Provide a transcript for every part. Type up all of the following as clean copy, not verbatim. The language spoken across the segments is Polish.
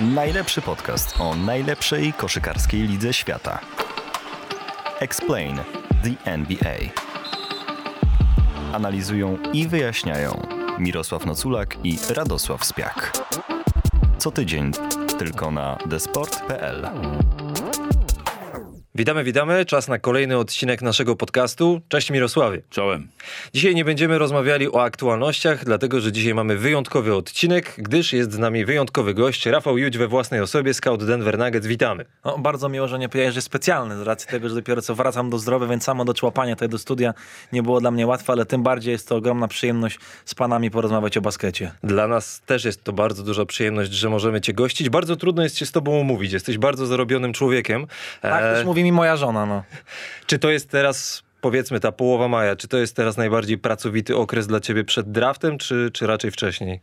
Najlepszy podcast o najlepszej koszykarskiej lidze świata. Explain the NBA. Analizują i wyjaśniają Mirosław Noculak i Radosław Spiak. Co tydzień tylko na thesport.pl. Witamy. Czas na kolejny odcinek naszego podcastu. Cześć Mirosławie. Czołem. Dzisiaj nie będziemy rozmawiali o aktualnościach, dlatego że dzisiaj mamy wyjątkowy odcinek, gdyż jest z nami wyjątkowy gość, Rafał Jódź we własnej osobie, scout Denver Nuggets. Witamy. No, bardzo miło, że nie powiedziałeś, że specjalny, z racji tego, że dopiero co wracam do zdrowia, więc samo doczłapanie tutaj do studia nie było dla mnie łatwe, ale tym bardziej jest to ogromna przyjemność z panami porozmawiać o baskecie. Dla nas też jest to bardzo duża przyjemność, że możemy cię gościć. Bardzo trudno jest się z tobą umówić, jesteś bardzo zarobionym człowiekiem. Tak, też mówi mi moja żona, no. Czy to jest teraz, powiedzmy, ta połowa maja, czy to jest teraz najbardziej pracowity okres dla ciebie przed draftem, czy raczej wcześniej?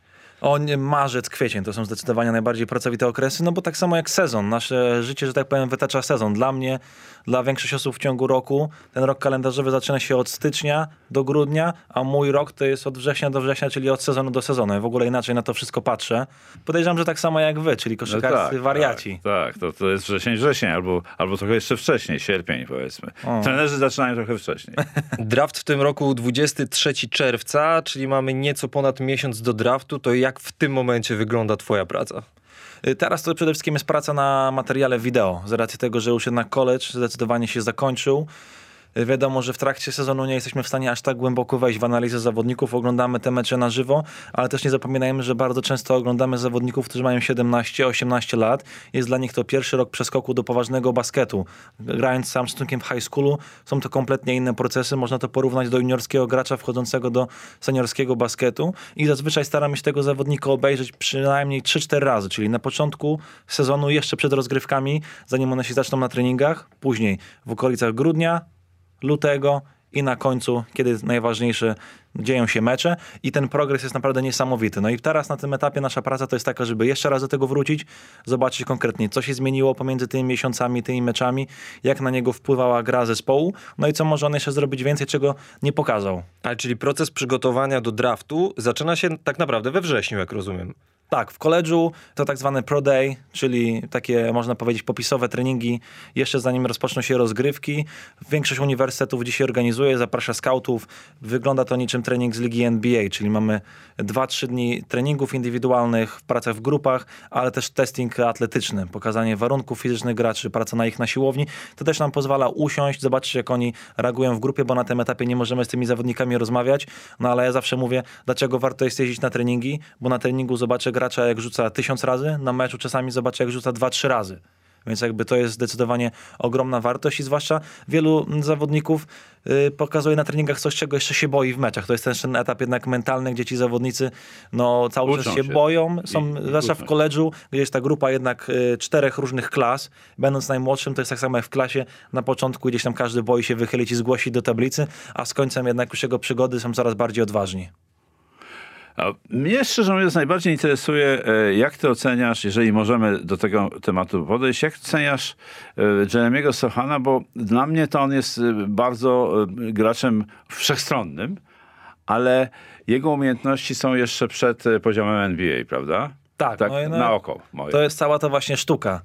Marzec, kwiecień to są zdecydowanie najbardziej pracowite okresy, no bo tak samo jak sezon. Nasze życie, że tak powiem, wytacza sezon. Dla mnie, dla większości osób w ciągu roku, ten rok kalendarzowy zaczyna się od stycznia do grudnia, a mój rok to jest od września do września, czyli od sezonu do sezonu. Ja w ogóle inaczej na to wszystko patrzę. Podejrzewam, że tak samo jak wy, czyli koszykarscy wariaci. Tak, to jest wrzesień, albo trochę jeszcze wcześniej, sierpień powiedzmy. Trenerzy zaczynają trochę wcześniej. Draft w tym roku 23 czerwca, czyli mamy nieco ponad miesiąc do draftu. To jak w tym momencie wygląda twoja praca? Teraz to przede wszystkim jest praca na materiale wideo, z racji tego, że już jednak college zdecydowanie się zakończył. Wiadomo, że w trakcie sezonu nie jesteśmy w stanie aż tak głęboko wejść w analizę zawodników, oglądamy te mecze na żywo, ale też nie zapominajmy, że bardzo często oglądamy zawodników, którzy mają 17-18 lat. Jest dla nich to pierwszy rok przeskoku do poważnego basketu. Grając z samym szacunkiem w high schoolu, są to kompletnie inne procesy, można to porównać do juniorskiego gracza wchodzącego do seniorskiego basketu i zazwyczaj staramy się tego zawodnika obejrzeć przynajmniej 3-4 razy, czyli na początku sezonu, jeszcze przed rozgrywkami, zanim one się zaczną na treningach, później w okolicach grudnia, lutego i na końcu, kiedy najważniejsze dzieją się mecze i ten progres jest naprawdę niesamowity. No i teraz na tym etapie nasza praca to jest taka, żeby jeszcze raz do tego wrócić, zobaczyć konkretnie, co się zmieniło pomiędzy tymi miesiącami, tymi meczami, jak na niego wpływała gra zespołu, no i co może on jeszcze zrobić więcej, czego nie pokazał. Ale czyli proces przygotowania do draftu zaczyna się tak naprawdę we wrześniu, jak rozumiem. Tak, w koledżu to tak zwany pro day, czyli takie, można powiedzieć, popisowe treningi, jeszcze zanim rozpoczną się rozgrywki. Większość uniwersytetów dzisiaj organizuje, zaprasza scoutów. Wygląda to niczym trening z ligi NBA, czyli mamy 2-3 dni treningów indywidualnych, pracę w grupach, ale też testing atletyczny, pokazanie warunków fizycznych graczy, praca na ich na siłowni. To też nam pozwala usiąść, zobaczyć jak oni reagują w grupie, bo na tym etapie nie możemy z tymi zawodnikami rozmawiać, no ale ja zawsze mówię, dlaczego warto jest jeździć na treningi, bo na treningu zobaczę gracza jak rzuca 1000 razy, na meczu czasami zobaczę jak rzuca 2-3 razy. Więc jakby to jest zdecydowanie ogromna wartość i zwłaszcza wielu zawodników pokazuje na treningach coś, czego jeszcze się boi w meczach. To jest ten etap jednak mentalny, gdzie ci zawodnicy cały czas się boją. Zwłaszcza w koledżu, gdzie jest ta grupa jednak 4 różnych klas. Będąc najmłodszym, to jest tak samo jak w klasie. Na początku gdzieś tam każdy boi się wychylić i zgłosić do tablicy, a z końcem jednak już jego przygody są coraz bardziej odważni. A mnie, szczerze mówiąc, najbardziej interesuje, jak ty oceniasz, jeżeli możemy do tego tematu podejść, jak oceniasz Jeremy'ego Sochana, bo dla mnie to on jest bardzo graczem wszechstronnym, ale jego umiejętności są jeszcze przed poziomem NBA, prawda? Tak na oko moje. To jest cała ta właśnie sztuka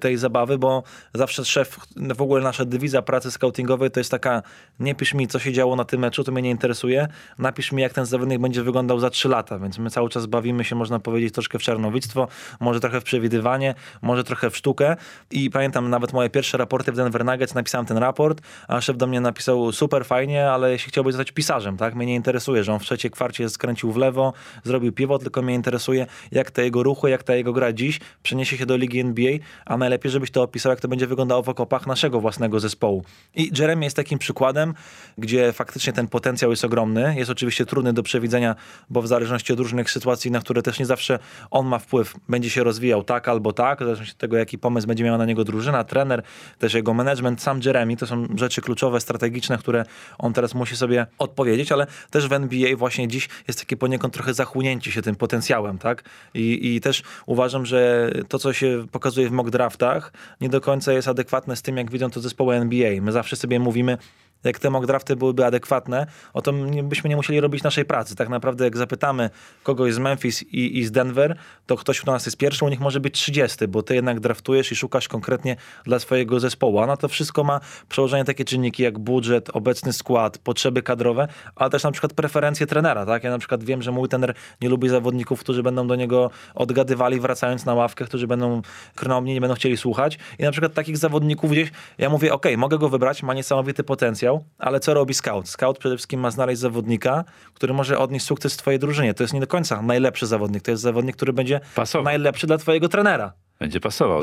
tej zabawy, bo zawsze szef, w ogóle nasza dywizja pracy scoutingowej to jest taka, nie pisz mi co się działo na tym meczu, to mnie nie interesuje, napisz mi jak ten zawodnik będzie wyglądał za 3 lata, więc my cały czas bawimy się, można powiedzieć, troszkę w czarnowidztwo, może trochę w przewidywanie, może trochę w sztukę i pamiętam nawet moje pierwsze raporty w Denver Nuggets, napisałem ten raport, a szef do mnie napisał super fajnie, ale jeśli chciałbyś zostać pisarzem, tak, mnie nie interesuje, że on w trzeciej kwarcie skręcił w lewo, zrobił pivot, tylko mnie interesuje jak te jego ruchy, jak ta jego gra dziś przeniesie się do ligi NBA, a najlepiej, żebyś to opisał, jak to będzie wyglądało w okopach naszego własnego zespołu. I Jeremy jest takim przykładem, gdzie faktycznie ten potencjał jest ogromny. Jest oczywiście trudny do przewidzenia, bo w zależności od różnych sytuacji, na które też nie zawsze on ma wpływ, będzie się rozwijał tak albo tak, w zależności od tego, jaki pomysł będzie miała na niego drużyna, trener, też jego management, sam Jeremy. To są rzeczy kluczowe, strategiczne, które on teraz musi sobie odpowiedzieć, ale też w NBA właśnie dziś jest takie poniekąd trochę zachłonięcie się tym potencjałem, tak? I też uważam, że to, co się pokazuje w mock draftach, nie do końca jest adekwatne z tym, jak widzą to zespoły NBA. My zawsze sobie mówimy, jak te mock drafty byłyby adekwatne, o to byśmy nie musieli robić naszej pracy. Tak naprawdę jak zapytamy kogoś z Memphis i z Denver, to ktoś, kto nas jest pierwszy, u nich może być 30, bo ty jednak draftujesz i szukasz konkretnie dla swojego zespołu. A na to wszystko ma przełożenie takie czynniki jak budżet, obecny skład, potrzeby kadrowe, ale też na przykład preferencje trenera. Tak? Ja na przykład wiem, że mój trener nie lubi zawodników, którzy będą do niego odgadywali wracając na ławkę, którzy będą krnąbni, nie będą chcieli słuchać. I na przykład takich zawodników gdzieś, ja mówię, okej, mogę go wybrać, ma niesamowity potencjał, ale co robi scout? Scout przede wszystkim ma znaleźć zawodnika, który może odnieść sukces w twojej drużynie. To jest nie do końca najlepszy zawodnik. To jest zawodnik, który będzie pasował. Najlepszy dla twojego trenera. Będzie pasował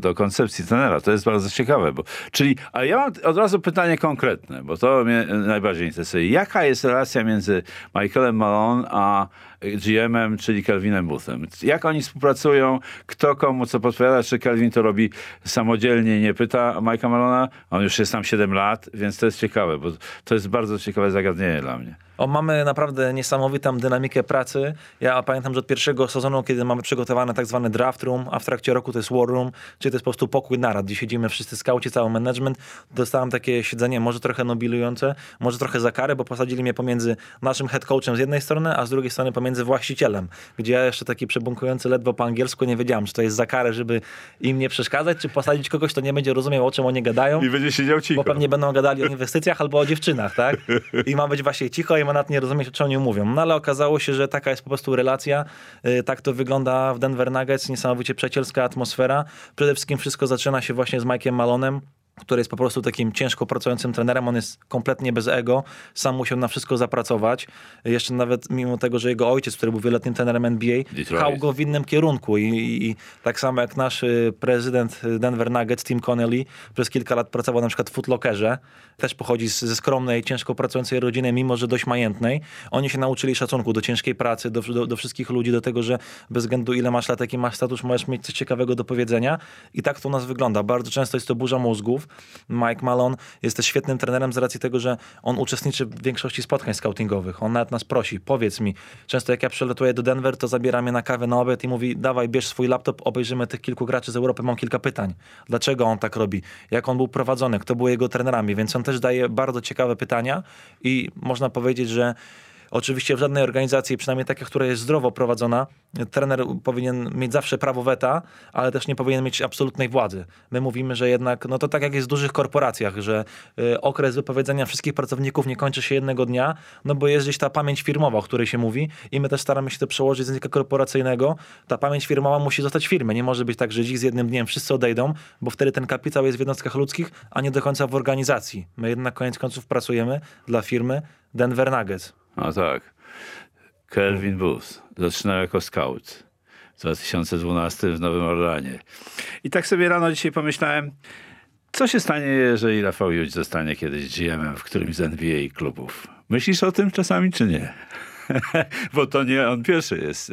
do koncepcji trenera. To jest bardzo ciekawe. Ale ja mam od razu pytanie konkretne, bo to mnie najbardziej interesuje. Jaka jest relacja między Michaelem Malone a GM-em, czyli Calvinem Boothem? Jak oni współpracują? Kto komu co podpowiada? Czy Calvin to robi samodzielnie i nie pyta Mike'a Malona? On już jest tam 7 lat, więc to jest ciekawe, bo to jest bardzo ciekawe zagadnienie dla mnie. Mamy naprawdę niesamowitą dynamikę pracy. Ja pamiętam, że od pierwszego sezonu, kiedy mamy przygotowane tak zwany draft room, a w trakcie roku to jest war room, czyli to jest po prostu pokój narad, gdzie siedzimy wszyscy skauci, cały management. Dostałem takie siedzenie, może trochę nobilujące, może trochę za karę, bo posadzili mnie pomiędzy naszym head coachem z jednej strony, a z drugiej strony pomiędzy właścicielem, gdzie ja jeszcze taki przebunkujący ledwo po angielsku nie wiedziałem, czy to jest za karę, żeby im nie przeszkadzać, czy posadzić kogoś, kto nie będzie rozumiał, o czym oni gadają. I będzie siedział cicho. Bo pewnie będą gadali o inwestycjach albo o dziewczynach, tak? I ma być właśnie cicho, i nawet nie rozumieć, o czym oni mówią. No ale okazało się, że taka jest po prostu relacja. Tak to wygląda w Denver Nuggets. Niesamowicie przyjacielska atmosfera. Przede wszystkim wszystko zaczyna się właśnie z Mike'iem Malonem, który jest po prostu takim ciężko pracującym trenerem. On jest kompletnie bez ego. Sam musiał na wszystko zapracować. Jeszcze nawet mimo tego, że jego ojciec, który był wieloletnim trenerem NBA, pchał go w innym kierunku. I tak samo jak nasz prezydent Denver Nuggets, Tim Connelly, przez kilka lat pracował na przykład w Foot Lockerze. Też pochodzi ze skromnej, ciężko pracującej rodziny, mimo że dość majętnej. Oni się nauczyli szacunku do ciężkiej pracy, do wszystkich ludzi, do tego, że bez względu ile masz lat, jaki masz status, możesz mieć coś ciekawego do powiedzenia. I tak to u nas wygląda. Bardzo często jest to burza mózgów. Mike Malone jest też świetnym trenerem z racji tego, że on uczestniczy w większości spotkań scoutingowych. On nawet nas prosi, powiedz mi. Często jak ja przelatuję do Denver, to zabiera mnie na kawę, na obiad i mówi, dawaj, bierz swój laptop, obejrzymy tych kilku graczy z Europy, mam kilka pytań. Dlaczego on tak robi? Jak on był prowadzony? Kto był jego trenerami? Więc on też daje bardzo ciekawe pytania i można powiedzieć, że oczywiście w żadnej organizacji, przynajmniej takiej, która jest zdrowo prowadzona, trener powinien mieć zawsze prawo weta, ale też nie powinien mieć absolutnej władzy. My mówimy, że jednak, no to tak jak jest w dużych korporacjach, że okres wypowiedzenia wszystkich pracowników nie kończy się jednego dnia, no bo jest gdzieś ta pamięć firmowa, o której się mówi i my też staramy się to przełożyć z języka korporacyjnego. Ta pamięć firmowa musi zostać w firmie. Nie może być tak, że dziś z jednym dniem wszyscy odejdą, bo wtedy ten kapitał jest w jednostkach ludzkich, a nie do końca w organizacji. My jednak koniec końców pracujemy dla firmy Denver Nuggets. No tak. Calvin Booth zaczynał jako scout w 2012 w Nowym Orleanie. I tak sobie rano dzisiaj pomyślałem, co się stanie, jeżeli Rafał Jódź zostanie kiedyś GM-em w którymś z NBA klubów. Myślisz o tym czasami, czy nie? Bo to nie on pierwszy jest,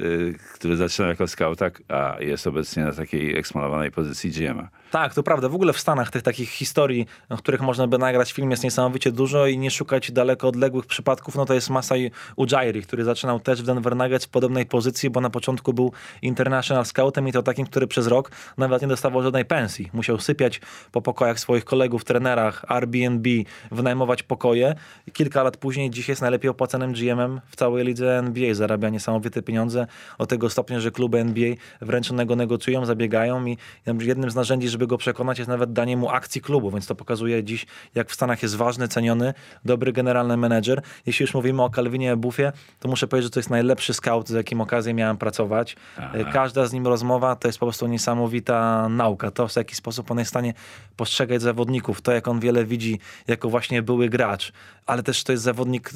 który zaczynał jako scout, a jest obecnie na takiej eksponowanej pozycji GM-a. Tak, to prawda. W ogóle w Stanach tych takich historii, o których można by nagrać film, jest niesamowicie dużo i nie szukać daleko odległych przypadków. No to jest Masai Ujiri, który zaczynał też w Denver Nuggets w podobnej pozycji, bo na początku był international scoutem i to takim, który przez rok nawet nie dostawał żadnej pensji. Musiał sypiać po pokojach swoich kolegów, trenerach, Airbnb, wynajmować pokoje. Kilka lat później dziś jest najlepiej opłacanym GM-em w całej lidze NBA. Zarabia niesamowite pieniądze do tego stopnia, że kluby NBA wręcz go negocjują, zabiegają i jednym z narzędzi, żeby go przekonać, jest nawet danie mu akcji klubu, więc to pokazuje dziś, jak w Stanach jest ważny, ceniony, dobry generalny menedżer. Jeśli już mówimy o Calvinie Boothie, to muszę powiedzieć, że to jest najlepszy scout, z jakim okazję miałem pracować. Aha. Każda z nim rozmowa to jest po prostu niesamowita nauka. To, w jaki sposób on jest w stanie postrzegać zawodników, to jak on wiele widzi jako właśnie były gracz, ale też to jest zawodnik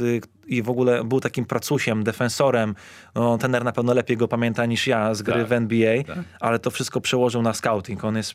i w ogóle był takim pracusiem, defensorem. No, trener na pewno lepiej go pamięta niż ja z gry w NBA, ale to wszystko przełożył na scouting. On jest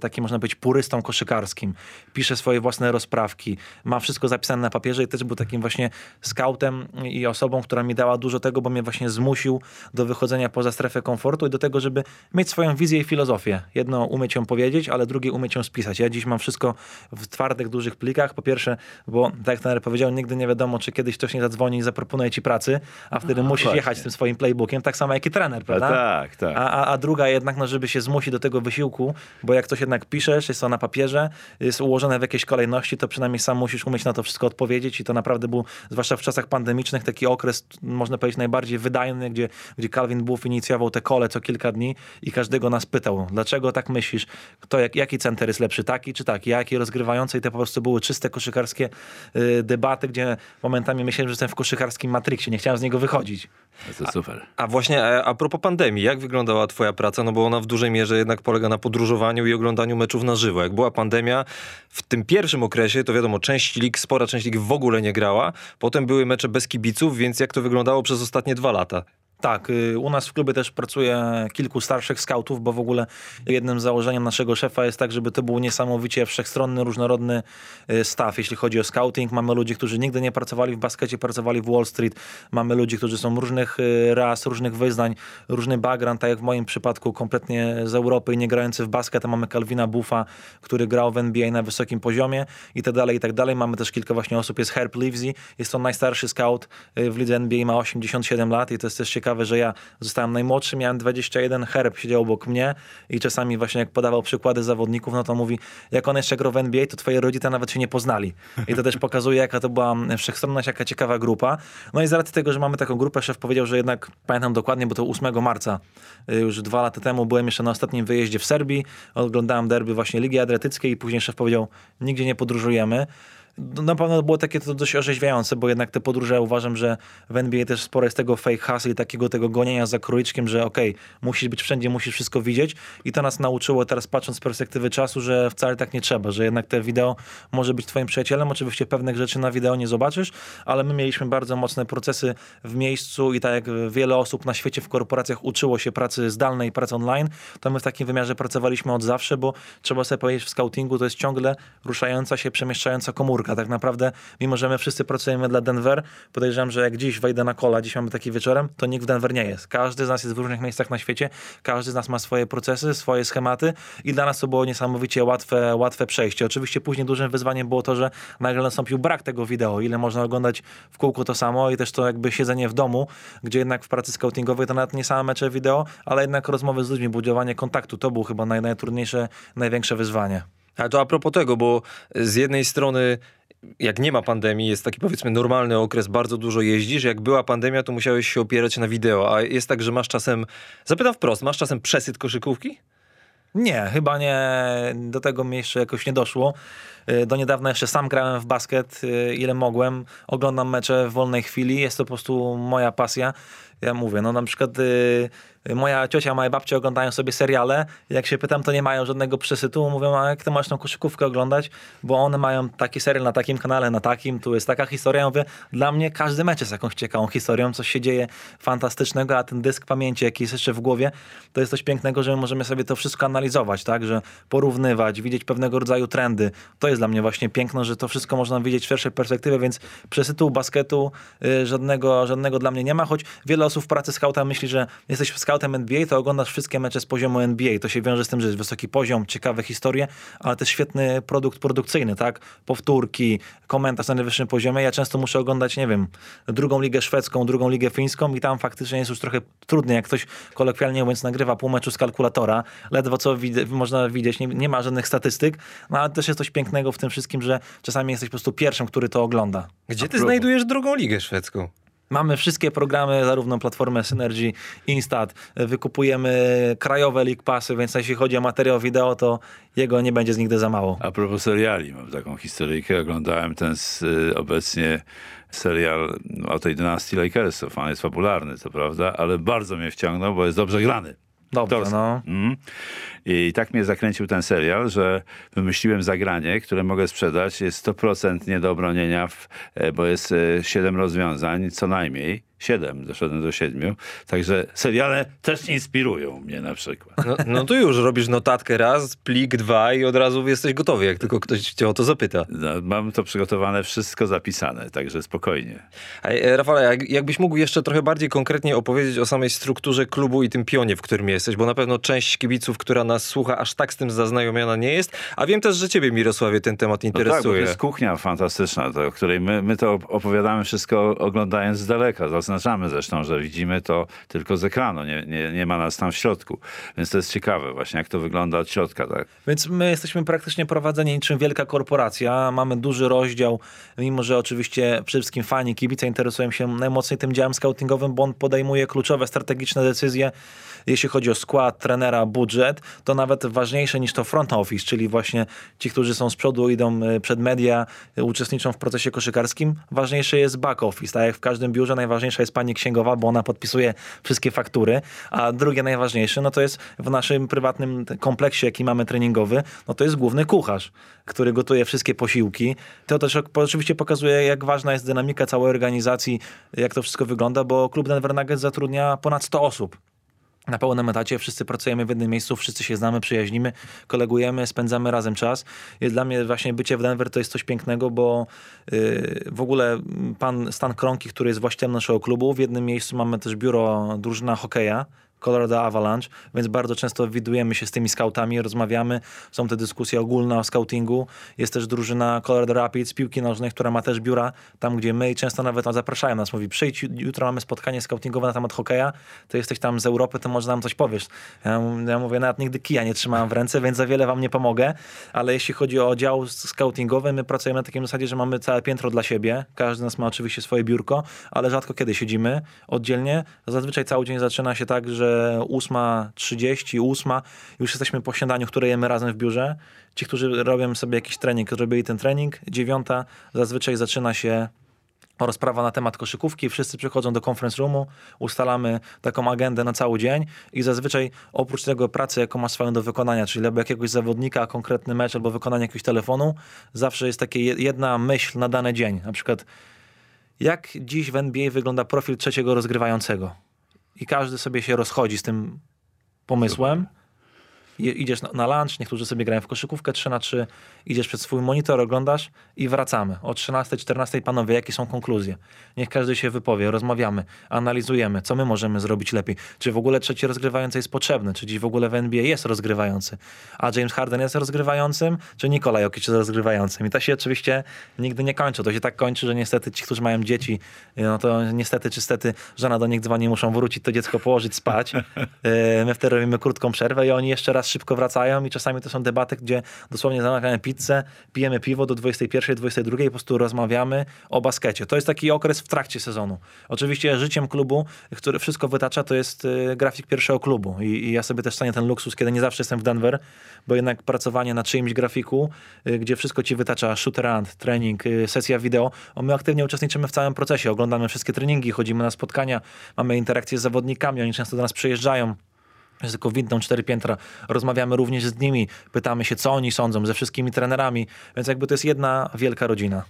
taki, można być purystą koszykarskim. Pisze swoje własne rozprawki. Ma wszystko zapisane na papierze i też był takim właśnie scoutem i osobą, która mi dała dużo tego, bo mnie właśnie zmusił do wychodzenia poza strefę komfortu i do tego, żeby mieć swoją wizję i filozofię. Jedno umieć ją powiedzieć, ale drugie umieć ją spisać. Ja dziś mam wszystko w twardych, dużych plikach. Po pierwsze, bo tak jak trener powiedział, powiedział, nigdy nie wiadomo, czy kiedyś ktoś nie zadzwoni i zaproponuje ci pracy, a wtedy musisz właśnie jechać z tym swoim playbookiem, tak samo jak i trener, prawda? Tak. A druga jednak, no, żeby się zmusić do tego wysiłku, bo jak coś jednak piszesz, jest to na papierze, jest ułożone w jakiejś kolejności, to przynajmniej sam musisz umieć na to wszystko odpowiedzieć i to naprawdę był, zwłaszcza w czasach pandemicznych, taki okres, można powiedzieć, najbardziej wydajny, gdzie Calvin Booth inicjował te kole co kilka dni i każdego nas pytał, dlaczego tak myślisz, kto, jaki center jest lepszy, taki czy taki, jaki rozgrywający, i to po prostu były czyste koszykarskie debaty, gdzie momentami myślałem, że jestem w koszykarskim Matrixie, nie chciałem z niego wychodzić. To super. A właśnie a propos pandemii, jak wyglądała twoja praca, no bo ona w dużej mierze jednak polega na podróżowaniu i oglądaniu meczów na żywo. Jak była pandemia, w tym pierwszym okresie, to wiadomo, spora część lig w ogóle nie grała, potem były mecze bez kibiców, więc jak to wyglądało przez ostatnie 2 lata? Tak, u nas w klubie też pracuje kilku starszych skautów, bo w ogóle jednym z założeniem naszego szefa jest tak, żeby to był niesamowicie wszechstronny, różnorodny staw, jeśli chodzi o scouting. Mamy ludzi, którzy nigdy nie pracowali w baskecie, pracowali w Wall Street. Mamy ludzi, którzy są różnych ras, różnych wyznań, różny background, tak jak w moim przypadku kompletnie z Europy i nie grający w basket. A mamy Calvina Bootha, który grał w NBA na wysokim poziomie i tak dalej, i tak dalej. Mamy też kilka właśnie osób, jest Herb Livesey, jest on najstarszy scout w lidze NBA, ma 87 lat i to jest też ciekawe, że ja zostałem najmłodszy, miałem 21, Herb siedział obok mnie i czasami właśnie jak podawał przykłady zawodników, no to mówi, jak on jeszcze grał w NBA, to twoje rodzice nawet się nie poznali. I to też pokazuje, jaka to była wszechstronność, jaka ciekawa grupa. No i z racji tego, że mamy taką grupę, szef powiedział, że jednak, pamiętam dokładnie, bo to 8 marca, już 2 lata temu, byłem jeszcze na ostatnim wyjeździe w Serbii, oglądałem derby właśnie Ligi Adriatyckiej i później szef powiedział, nigdzie nie podróżujemy. Na pewno było takie to dość orzeźwiające, bo jednak te podróże, ja uważam, że w NBA też sporo jest tego fake hustle i takiego tego gonienia za króliczkiem, że musisz być wszędzie, musisz wszystko widzieć, i to nas nauczyło teraz, patrząc z perspektywy czasu, że wcale tak nie trzeba, że jednak te wideo może być twoim przyjacielem. Oczywiście pewnych rzeczy na wideo nie zobaczysz, ale my mieliśmy bardzo mocne procesy w miejscu i tak jak wiele osób na świecie w korporacjach uczyło się pracy zdalnej, pracy online, to my w takim wymiarze pracowaliśmy od zawsze, bo trzeba sobie powiedzieć, w scoutingu to jest ciągle ruszająca się, przemieszczająca komórka. Tak naprawdę, mimo że my wszyscy pracujemy dla Denver, podejrzewam, że jak dziś wejdę na kola, dziś mamy taki wieczorem, to nikt w Denver nie jest. Każdy z nas jest w różnych miejscach na świecie, każdy z nas ma swoje procesy, swoje schematy i dla nas to było niesamowicie łatwe przejście. Oczywiście później dużym wyzwaniem było to, że nagle nastąpił brak tego wideo, ile można oglądać w kółko to samo, i też to jakby siedzenie w domu, gdzie jednak w pracy scoutingowej to nawet nie same mecze wideo, ale jednak rozmowy z ludźmi, budowanie kontaktu, to było chyba najtrudniejsze, największe wyzwanie. A to a propos tego, bo z jednej strony, jak nie ma pandemii, jest taki, powiedzmy, normalny okres, bardzo dużo jeździsz. Jak była pandemia, to musiałeś się opierać na wideo. A jest tak, że masz czasem, zapytam wprost, masz czasem przesyt koszykówki? Nie, chyba nie. Do tego mi jeszcze jakoś nie doszło. Do niedawna jeszcze sam grałem w basket, ile mogłem. Oglądam mecze w wolnej chwili. Jest to po prostu moja pasja. Ja mówię, no na przykład moja ciocia, moje babcie oglądają sobie seriale. Jak się pytam, to nie mają żadnego przesytu. Mówią, a jak ty masz tą koszykówkę oglądać? Bo one mają taki serial na takim kanale, na takim. Tu jest taka historia. Ja mówię, dla mnie każdy mecz jest jakąś ciekawą historią. Coś się dzieje fantastycznego, a ten dysk pamięci, jaki jest jeszcze w głowie, to jest coś pięknego, że my możemy sobie to wszystko analizować, tak? Że porównywać, widzieć pewnego rodzaju trendy. To jest dla mnie właśnie piękno, że to wszystko można widzieć w szerszej perspektywie, więc przesytu basketu żadnego dla mnie nie ma, choć wiele osób w pracy skauta myśli, że jesteś skautem NBA, to oglądasz wszystkie mecze z poziomu NBA. To się wiąże z tym, że jest wysoki poziom, ciekawe historie, ale też świetny produkt produkcyjny, tak? Powtórki, komentarz na najwyższym poziomie. Ja często muszę oglądać, nie wiem, 2. ligę szwedzką, 2. ligę fińską i tam faktycznie jest już trochę trudniej, jak ktoś kolokwialnie mówiąc nagrywa pół meczu z kalkulatora. Ledwo co można widzieć, nie ma żadnych statystyk, no ale też jest coś pięknego w tym wszystkim, że czasami jesteś po prostu pierwszym, który to ogląda. Gdzie ty znajdujesz 2. ligę szwedzką? Mamy wszystkie programy, zarówno platformę Synergy, Instat, wykupujemy krajowe League Passy, więc jeśli chodzi o materiał wideo, to jego nie będzie nigdy za mało. A propos seriali, mam taką historyjkę, oglądałem ten obecnie serial o tej dynastii Lakersów, on jest fabularny, co prawda, ale bardzo mnie wciągnął, bo jest dobrze grany. Dobrze, no. I tak mnie zakręcił ten serial, że wymyśliłem zagranie, które mogę sprzedać. Jest 100% nie do obronienia, bo jest 7 rozwiązań co najmniej. 7, doszedłem do 7. Także seriale też inspirują mnie na przykład. No to już robisz notatkę raz, plik 2 i od razu jesteś gotowy, jak tylko ktoś cię o to zapyta. No, mam to przygotowane, wszystko zapisane, także spokojnie. Rafale, jakbyś mógł jeszcze trochę bardziej konkretnie opowiedzieć o samej strukturze klubu i tym pionie, w którym jesteś, bo na pewno część kibiców, która nas słucha, aż tak z tym zaznajomiona nie jest, a wiem też, że ciebie, Mirosławie, ten temat interesuje. No tak, bo to jest kuchnia fantastyczna, o której my to opowiadamy wszystko oglądając z daleka. Zaznaczamy zresztą, że widzimy to tylko z ekranu, nie ma nas tam w środku. Więc to jest ciekawe właśnie, jak to wygląda od środka. Tak? Więc my jesteśmy praktycznie prowadzeni niczym wielka korporacja. Mamy duży rozdział, mimo że oczywiście przede wszystkim fani, kibice interesują się najmocniej tym działem scoutingowym, bo on podejmuje kluczowe, strategiczne decyzje, jeśli chodzi o skład, trenera, budżet. To nawet ważniejsze niż to front office, czyli właśnie ci, którzy są z przodu, idą przed media, uczestniczą w procesie koszykarskim. Ważniejsze jest back office, tak jak w każdym biurze najważniejsze jest pani księgowa, bo ona podpisuje wszystkie faktury, a drugie najważniejsze, no to jest w naszym prywatnym kompleksie, jaki mamy treningowy, no to jest główny kucharz, który gotuje wszystkie posiłki. To też oczywiście pokazuje, jak ważna jest dynamika całej organizacji, jak to wszystko wygląda, bo klub Denver Nuggets zatrudnia ponad 100 osób. Na pełnym etacie, wszyscy pracujemy w jednym miejscu, wszyscy się znamy, przyjaźnimy, kolegujemy, spędzamy razem czas. I dla mnie właśnie bycie w Denver to jest coś pięknego, bo w ogóle pan Stan Kroenke, który jest właścicielem naszego klubu, w jednym miejscu mamy też biuro drużyna hokeja, Colorado Avalanche, więc bardzo często widujemy się z tymi scoutami, rozmawiamy, są te dyskusje ogólne o scoutingu, jest też drużyna Colorado Rapids, piłki nożnej, która ma też biura tam, gdzie my, i często nawet zapraszają nas, mówi przyjdź, jutro mamy spotkanie scoutingowe na temat hokeja, to jesteś tam z Europy, to może nam coś powiesz. Ja mówię, nawet nigdy kija nie trzymałem w ręce, więc za wiele wam nie pomogę, ale jeśli chodzi o dział scoutingowy, my pracujemy na takim zasadzie, że mamy całe piętro dla siebie, każdy z nas ma oczywiście swoje biurko, ale rzadko kiedy siedzimy oddzielnie, zazwyczaj cały dzień zaczyna się tak, że 8:30, już jesteśmy po śniadaniu, które jemy razem w biurze. Ci, którzy robią sobie jakiś trening, robili ten trening. 9:00 zazwyczaj zaczyna się rozprawa na temat koszykówki. Wszyscy przychodzą do conference roomu, ustalamy taką agendę na cały dzień i zazwyczaj oprócz tego pracy, jaką masz swoją do wykonania, czyli albo jakiegoś zawodnika, konkretny mecz, albo wykonanie jakiegoś telefonu, zawsze jest taka jedna myśl na dany dzień. Na przykład, jak dziś w NBA wygląda profil trzeciego rozgrywającego? I każdy sobie się rozchodzi z tym pomysłem. Idziesz na lunch, niektórzy sobie grają w koszykówkę 3x3, idziesz przed swój monitor, oglądasz i wracamy. O 13:00, 14:00, panowie, jakie są konkluzje? Niech każdy się wypowie, rozmawiamy, analizujemy, co my możemy zrobić lepiej. Czy w ogóle trzeci rozgrywający jest potrzebny? Czy dziś w ogóle w NBA jest rozgrywający? A James Harden jest rozgrywającym? Czy Nikola Jokić jest rozgrywającym? I to się oczywiście nigdy nie kończy. To się tak kończy, że niestety ci, którzy mają dzieci, no to niestety czy stety, żona do nich dzwoni, muszą wrócić, to dziecko położyć, spać. My wtedy robimy krótką przerwę i oni jeszcze raz szybko wracają i czasami to są debaty, gdzie dosłownie zamawiamy pizzę, pijemy piwo do 21, 22 i po prostu rozmawiamy o baskecie. To jest taki okres w trakcie sezonu. Oczywiście życiem klubu, który wszystko wytacza, to jest grafik pierwszego klubu i ja sobie też stanie ten luksus, kiedy nie zawsze jestem w Denver, bo jednak pracowanie na czyimś grafiku, gdzie wszystko ci wytacza, shoot around, trening, sesja wideo, my aktywnie uczestniczymy w całym procesie, oglądamy wszystkie treningi, chodzimy na spotkania, mamy interakcje z zawodnikami, oni często do nas przyjeżdżają, jest tylko windą 4 piętra. Rozmawiamy również z nimi, pytamy się, co oni sądzą, ze wszystkimi trenerami, więc jakby to jest jedna wielka rodzina.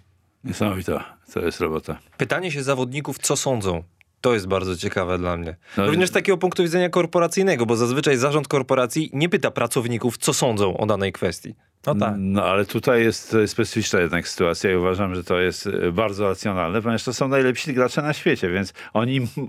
Niesamowita, to jest robota. Pytanie się zawodników, co sądzą. To jest bardzo ciekawe dla mnie. No również z takiego punktu widzenia korporacyjnego, bo zazwyczaj zarząd korporacji nie pyta pracowników, co sądzą o danej kwestii. No tak. No ale tutaj jest specyficzna jednak sytuacja i uważam, że to jest bardzo racjonalne, ponieważ to są najlepsi gracze na świecie, więc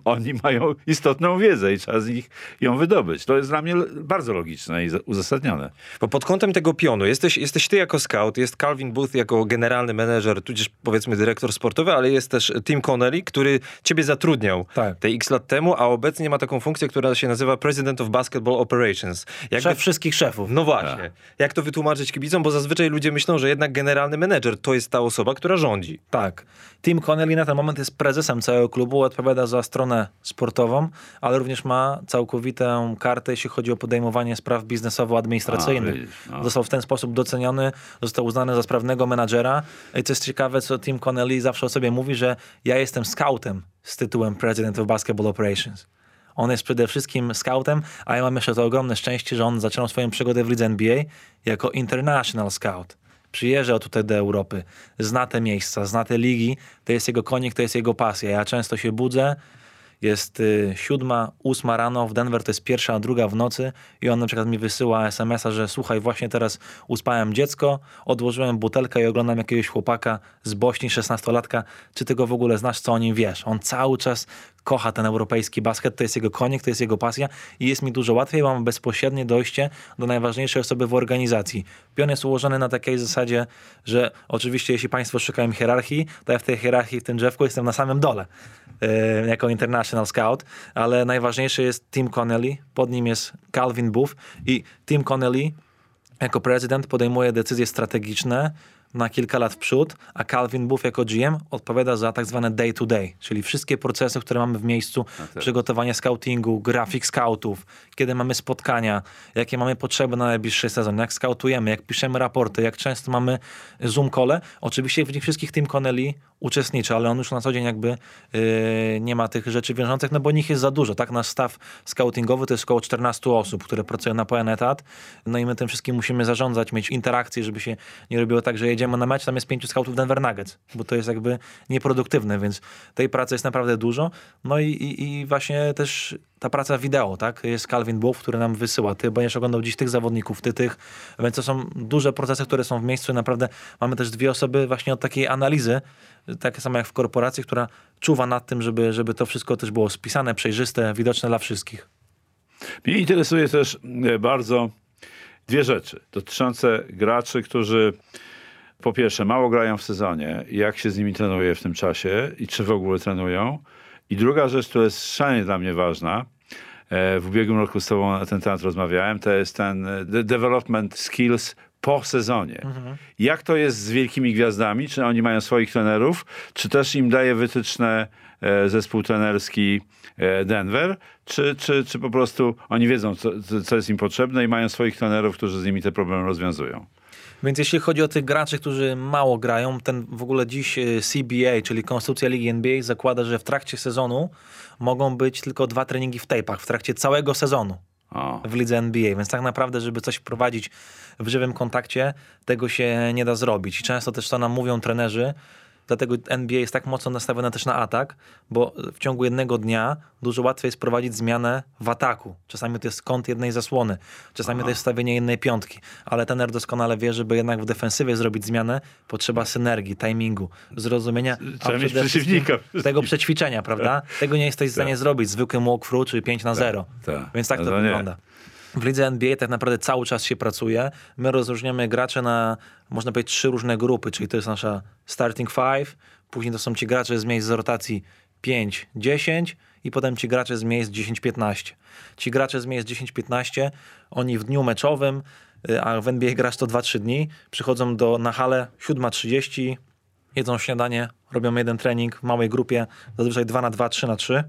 oni mają istotną wiedzę i trzeba z nich ją wydobyć. To jest dla mnie bardzo logiczne i uzasadnione. Bo pod kątem tego pionu jesteś ty jako scout, jest Calvin Booth jako generalny menedżer, tudzież powiedzmy dyrektor sportowy, ale jest też Tim Connelly, który ciebie zatrudniał te x lat temu, a obecnie ma taką funkcję, która się nazywa President of Basketball Operations. Szef wszystkich szefów. No właśnie. Tak. Jak to wytłumaczyć widzą, bo zazwyczaj ludzie myślą, że jednak generalny menedżer to jest ta osoba, która rządzi. Tak. Tim Connelly na ten moment jest prezesem całego klubu, odpowiada za stronę sportową, ale również ma całkowitą kartę, jeśli chodzi o podejmowanie spraw biznesowo-administracyjnych. Został w ten sposób doceniony, został uznany za sprawnego menadżera. I co jest ciekawe, co Tim Connelly zawsze o sobie mówi, że ja jestem scoutem z tytułem President of Basketball Operations. On jest przede wszystkim scoutem, a ja mam jeszcze to ogromne szczęście, że on zaczynał swoją przygodę w lidze NBA jako international scout. Przyjeżdżał tutaj do Europy, zna te miejsca, zna te ligi, to jest jego konik, to jest jego pasja. Ja często się budzę, jest 7, 8 rano, w Denver to jest 1, 2 w nocy i on na przykład mi wysyła SMS-a, że słuchaj, właśnie teraz uspałem dziecko, odłożyłem butelkę i oglądam jakiegoś chłopaka z Bośni, 16-latka, czy ty go w ogóle znasz, co o nim wiesz? On cały czas kocha ten europejski basket, to jest jego konik, to jest jego pasja i jest mi dużo łatwiej, mam bezpośrednie dojście do najważniejszej osoby w organizacji. Pion jest ułożony na takiej zasadzie, że oczywiście jeśli państwo szukają hierarchii, to ja w tej hierarchii, w tym drzewku jestem na samym dole, jako international scout, ale najważniejszy jest Tim Connelly, pod nim jest Calvin Booth i Tim Connelly jako prezydent podejmuje decyzje strategiczne na kilka lat w przód, a Calvin Booth jako GM odpowiada za tak zwane day to day, czyli wszystkie procesy, które mamy w miejscu, przygotowanie scoutingu, grafik scoutów, kiedy mamy spotkania, jakie mamy potrzeby na najbliższy sezon, jak scoutujemy, jak piszemy raporty, jak często mamy zoom call'e. Oczywiście w nich wszystkich Tim Connelly uczestniczy, ale on już na co dzień jakby nie ma tych rzeczy wiążących, no bo nich jest za dużo, tak? Nasz staw scoutingowy to jest około 14 osób, które pracują na pełen etat, no i my tym wszystkim musimy zarządzać, mieć interakcje, żeby się nie robiło tak, że jedziemy na mecz, tam jest 5 scoutów Denver Nuggets, bo to jest jakby nieproduktywne, więc tej pracy jest naprawdę dużo, no i właśnie też ta praca wideo, tak? Jest Calvin Booth, który nam wysyła, ty będziesz oglądał dziś tych zawodników, ty tych, więc to są duże procesy, które są w miejscu i naprawdę mamy też 2 osoby właśnie od takiej analizy, tak samo jak w korporacji, która czuwa nad tym, żeby to wszystko też było spisane, przejrzyste, widoczne dla wszystkich. Mnie interesuje też bardzo 2 rzeczy dotyczące graczy, którzy po pierwsze mało grają w sezonie, jak się z nimi trenuje w tym czasie i czy w ogóle trenują. I druga rzecz, która jest szalenie dla mnie ważna, w ubiegłym roku z tobą na ten temat rozmawiałem, to jest ten development skills po sezonie. Mhm. Jak to jest z wielkimi gwiazdami? Czy oni mają swoich trenerów? Czy też im daje wytyczne zespół trenerski Denver? Czy po prostu oni wiedzą, co jest im potrzebne i mają swoich trenerów, którzy z nimi te problemy rozwiązują? Więc jeśli chodzi o tych graczy, którzy mało grają, ten w ogóle dziś CBA, czyli Konstytucja Ligi NBA zakłada, że w trakcie sezonu mogą być tylko 2 treningi w tape'ach, w trakcie całego sezonu. W lidze NBA, więc tak naprawdę, żeby coś wprowadzić w żywym kontakcie, tego się nie da zrobić. I często też co nam mówią trenerzy, dlatego NBA jest tak mocno nastawiona też na atak, bo w ciągu jednego dnia dużo łatwiej jest prowadzić zmianę w ataku. Czasami to jest kąt jednej zasłony, czasami to jest stawienie jednej piątki, ale trener doskonale wie, żeby jednak w defensywie zrobić zmianę, potrzeba synergii, timingu, zrozumienia tego przećwiczenia, prawda? Tego nie jesteś w stanie zrobić, zwykłym walkthrough czy 5-0, więc tak to wygląda. W lidze NBA tak naprawdę cały czas się pracuje. My rozróżniamy gracze na, można powiedzieć, 3 różne grupy, czyli to jest nasza starting 5, później to są ci gracze z miejsc z rotacji 5-10 i potem ci gracze z miejsc 10-15. Ci gracze z miejsc 10-15, oni w dniu meczowym, a w NBA grasz to 2-3 dni, przychodzą na halę 7:30, jedzą śniadanie, robią jeden trening w małej grupie, zazwyczaj 2-2, 3-3.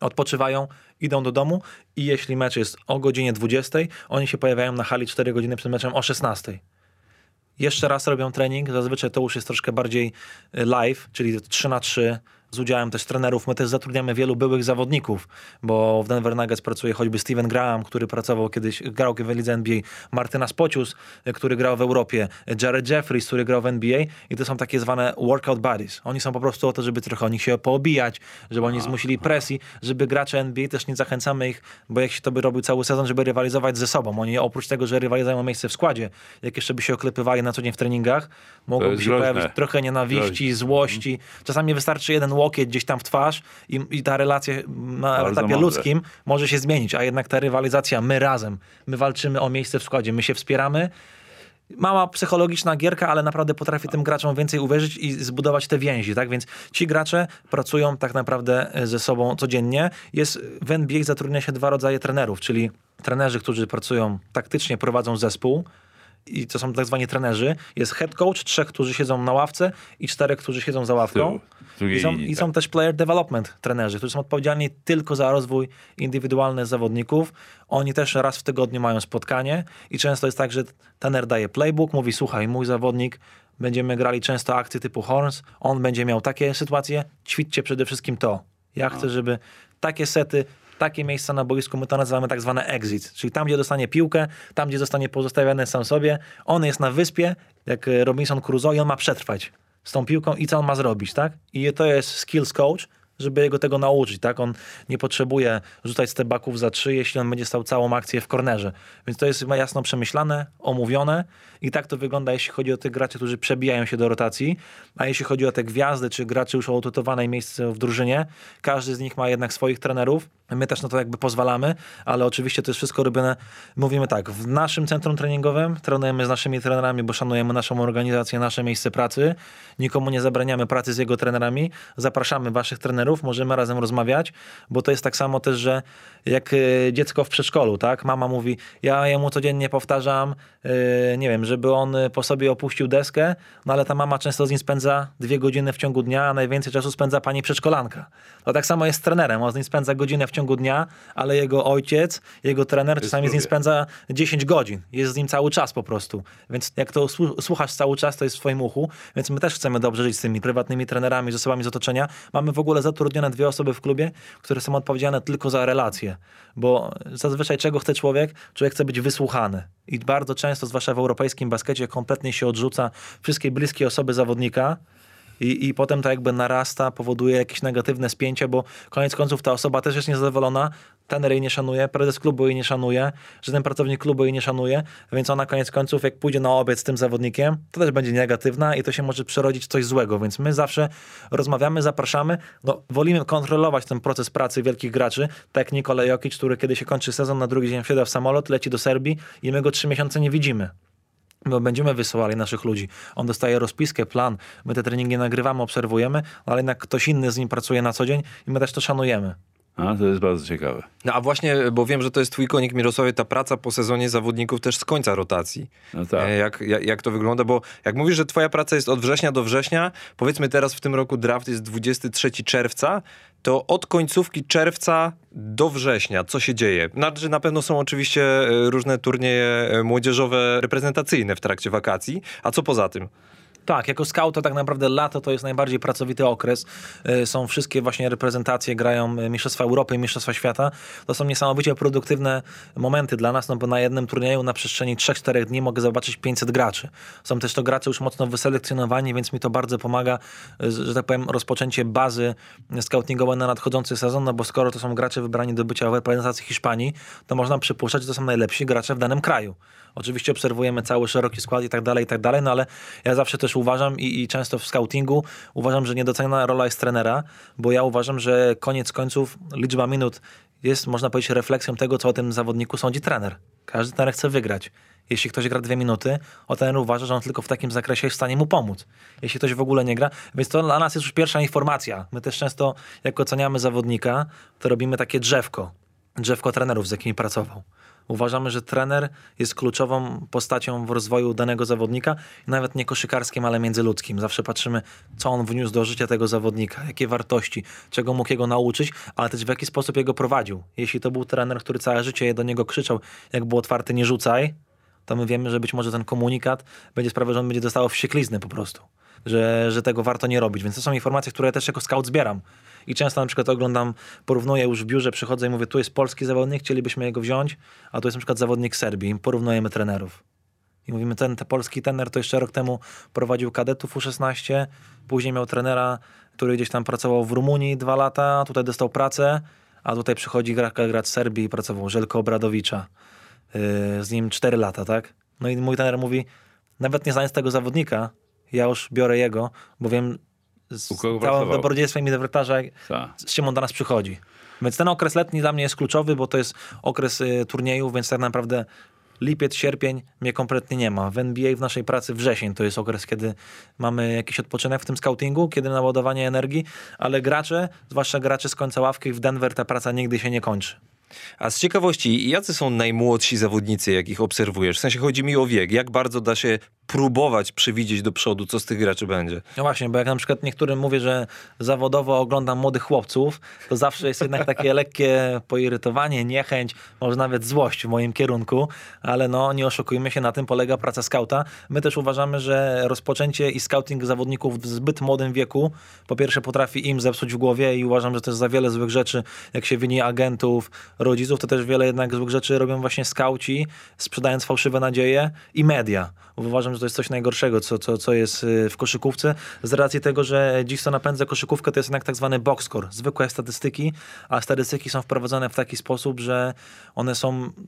Odpoczywają, idą do domu i jeśli mecz jest o godzinie 20, oni się pojawiają na hali 4 godziny przed meczem o 16. Jeszcze raz robią trening, zazwyczaj to już jest troszkę bardziej live, czyli 3-3 z udziałem też trenerów. My też zatrudniamy wielu byłych zawodników, bo w Denver Nuggets pracuje choćby Steven Graham, który grał w lidze NBA, Martynas Pocius, który grał w Europie, Jared Jeffries, który grał w NBA i to są takie zwane workout buddies. Oni są po prostu o to, żeby trochę o nich się poobijać, żeby oni zmusili presji, żeby gracze NBA, też nie zachęcamy ich, bo jak się to by robił cały sezon, żeby rywalizować ze sobą. Oni oprócz tego, że rywalizują o miejsce w składzie, jak jeszcze by się oklepywali na co dzień w treningach, mogłoby się pojawić trochę nienawiści, złości. Czasami wystarczy jeden łokieć gdzieś tam w twarz i ta relacja na etapie ludzkim może się zmienić, a jednak ta rywalizacja, my razem, my walczymy o miejsce w składzie, my się wspieramy. Mała psychologiczna gierka, ale naprawdę potrafi tym graczom więcej uwierzyć i zbudować te więzi, tak? Więc ci gracze pracują tak naprawdę ze sobą codziennie. W NBA zatrudnia się 2 rodzaje trenerów, czyli trenerzy, którzy pracują taktycznie, prowadzą zespół, i to są tak zwani trenerzy, jest head coach, 3, którzy siedzą na ławce i 4, którzy siedzą za ławką. Są też player development trenerzy, którzy są odpowiedzialni tylko za rozwój indywidualny zawodników. Oni też raz w tygodniu mają spotkanie i często jest tak, że trener daje playbook, mówi słuchaj, mój zawodnik, będziemy grali często akcje typu horns, on będzie miał takie sytuacje, ćwiczcie przede wszystkim to. Ja chcę, żeby takie sety, takie miejsca na boisku, my to nazywamy tak zwane exit, czyli tam, gdzie dostanie piłkę, tam, gdzie zostanie pozostawiony sam sobie. On jest na wyspie, jak Robinson Crusoe, i on ma przetrwać z tą piłką i co on ma zrobić, tak? I to jest skills coach, żeby go tego nauczyć, tak? On nie potrzebuje rzucać stebaków za trzy, jeśli on będzie stał całą akcję w kornerze. Więc to jest jasno przemyślane, omówione i tak to wygląda, jeśli chodzi o tych graczy, którzy przebijają się do rotacji, a jeśli chodzi o te gwiazdy, czy graczy już o autotowanej miejsce w drużynie, każdy z nich ma jednak swoich trenerów. My też na to jakby pozwalamy, ale oczywiście to jest wszystko robione, mówimy tak, w naszym centrum treningowym trenujemy z naszymi trenerami, bo szanujemy naszą organizację, nasze miejsce pracy, nikomu nie zabraniamy pracy z jego trenerami, zapraszamy waszych trenerów, możemy razem rozmawiać, bo to jest tak samo też, że jak dziecko w przedszkolu, tak, mama mówi, ja jemu codziennie powtarzam, nie wiem, żeby on po sobie opuścił deskę, no ale ta mama często z nim spędza 2 godziny w ciągu dnia, a najwięcej czasu spędza pani przedszkolanka. To tak samo jest z trenerem, on z nim spędza godzinę w ciągu dnia, ale jego ojciec, jego trener czasami z nim spędza 10 godzin. Jest z nim cały czas po prostu. Więc jak to słuchasz cały czas, to jest w swoim uchu. Więc my też chcemy dobrze żyć z tymi prywatnymi trenerami, z osobami z otoczenia. Mamy w ogóle zatrudnione 2 osoby w klubie, które są odpowiedzialne tylko za relacje. Bo zazwyczaj czego chce człowiek? Człowiek chce być wysłuchany. I bardzo często, zwłaszcza w europejskim baskecie, kompletnie się odrzuca wszystkie bliskie osoby zawodnika. I potem to jakby narasta, powoduje jakieś negatywne spięcie, bo koniec końców ta osoba też jest niezadowolona, trener jej nie szanuje, prezes klubu jej nie szanuje, żaden pracownik klubu jej nie szanuje, więc ona koniec końców jak pójdzie na obiad z tym zawodnikiem, to też będzie negatywna i to się może przerodzić w coś złego, więc my zawsze rozmawiamy, zapraszamy, no wolimy kontrolować ten proces pracy wielkich graczy, tak jak Nikola Jokić, który kiedy się kończy sezon, na drugi dzień wsiada w samolot, leci do Serbii i my go 3 miesiące nie widzimy. My będziemy wysyłali naszych ludzi. On dostaje rozpiskę, plan, my te treningi nagrywamy, obserwujemy, ale jednak ktoś inny z nim pracuje na co dzień i my też to szanujemy. A to jest bardzo ciekawe. No a właśnie, bo wiem, że to jest twój konik, Mirosławie, ta praca po sezonie zawodników też z końca rotacji. No tak. Jak to wygląda? Bo jak mówisz, że twoja praca jest od września do września, powiedzmy teraz w tym roku draft jest 23 czerwca, to od końcówki czerwca do września co się dzieje? Znaczy, na pewno są oczywiście różne turnieje młodzieżowe, reprezentacyjne w trakcie wakacji, a co poza tym? Tak, jako skauta tak naprawdę lato to jest najbardziej pracowity okres. Są wszystkie właśnie reprezentacje, grają Mistrzostwa Europy i Mistrzostwa Świata. To są niesamowicie produktywne momenty dla nas, no bo na jednym turnieju na przestrzeni 3-4 dni mogę zobaczyć 500 graczy. Są też to gracze już mocno wyselekcjonowani, więc mi to bardzo pomaga, że tak powiem, rozpoczęcie bazy skautingowej na nadchodzący sezon, no bo skoro to są gracze wybrani do bycia w reprezentacji Hiszpanii, to można przypuszczać, że to są najlepsi gracze w danym kraju. Oczywiście obserwujemy cały szeroki skład i tak dalej, no ale ja zawsze też uważam i często w scoutingu uważam, że niedoceniana rola jest trenera, bo ja uważam, że koniec końców liczba minut jest, można powiedzieć, refleksją tego, co o tym zawodniku sądzi trener. Każdy trener chce wygrać. Jeśli ktoś gra 2 minuty, o trener uważa, że on tylko w takim zakresie jest w stanie mu pomóc. Jeśli ktoś w ogóle nie gra, więc to dla nas jest już pierwsza informacja. My też często, jak oceniamy zawodnika, to robimy takie drzewko trenerów, z jakimi pracował. Uważamy, że trener jest kluczową postacią w rozwoju danego zawodnika, nawet nie koszykarskim, ale międzyludzkim. Zawsze patrzymy, co on wniósł do życia tego zawodnika, jakie wartości, czego mógł jego nauczyć, ale też w jaki sposób jego prowadził. Jeśli to był trener, który całe życie do niego krzyczał, jak był otwarty, nie rzucaj, to my wiemy, że być może ten komunikat będzie sprawiał, że on będzie dostał wściekliznę po prostu. Że tego warto nie robić. Więc to są informacje, które ja też jako scout zbieram. I często na przykład oglądam, porównuję już w biurze, przychodzę i mówię, tu jest polski zawodnik, chcielibyśmy jego wziąć, a tu jest na przykład zawodnik Serbii. I porównujemy trenerów. I mówimy, ten polski trener to jeszcze rok temu prowadził kadetów U16, później miał trenera, który gdzieś tam pracował w Rumunii 2 lata, tutaj dostał pracę, a tutaj przychodzi gracz z Serbii i pracował Żeljka Obradowicza. Z nim 4 lata, tak? No i mój trener mówi, nawet nie znając tego zawodnika, ja już biorę jego, bo wiem z całym dobrodziejstwem i reportażem, z czym on do nas przychodzi. Więc ten okres letni dla mnie jest kluczowy, bo to jest okres turniejów, więc tak naprawdę lipiec, sierpień mnie kompletnie nie ma. W NBA, w naszej pracy wrzesień to jest okres, kiedy mamy jakiś odpoczynek w tym scoutingu, kiedy naładowanie energii, ale gracze, zwłaszcza gracze z końca ławki w Denver, ta praca nigdy się nie kończy. A z ciekawości, jacy są najmłodsi zawodnicy, jakich obserwujesz? W sensie chodzi mi o wiek. Jak bardzo da się próbować przewidzieć do przodu, co z tych graczy będzie? No właśnie, bo jak na przykład niektórym mówię, że zawodowo oglądam młodych chłopców, to zawsze jest jednak takie lekkie poirytowanie, niechęć, może nawet złość w moim kierunku, ale no nie oszukujmy się, na tym polega praca skauta. My też uważamy, że rozpoczęcie i scouting zawodników w zbyt młodym wieku, po pierwsze potrafi im zepsuć w głowie i uważam, że to jest za wiele złych rzeczy, jak się winie agentów, rodziców, to też wiele jednak złych rzeczy robią właśnie skauci, sprzedając fałszywe nadzieje i media. Uważam, że że to jest coś najgorszego, co jest w koszykówce, z racji tego, że dziś to napędza koszykówkę, to jest jednak tak zwany box score, zwykłe statystyki, a statystyki są wprowadzone w taki sposób, że one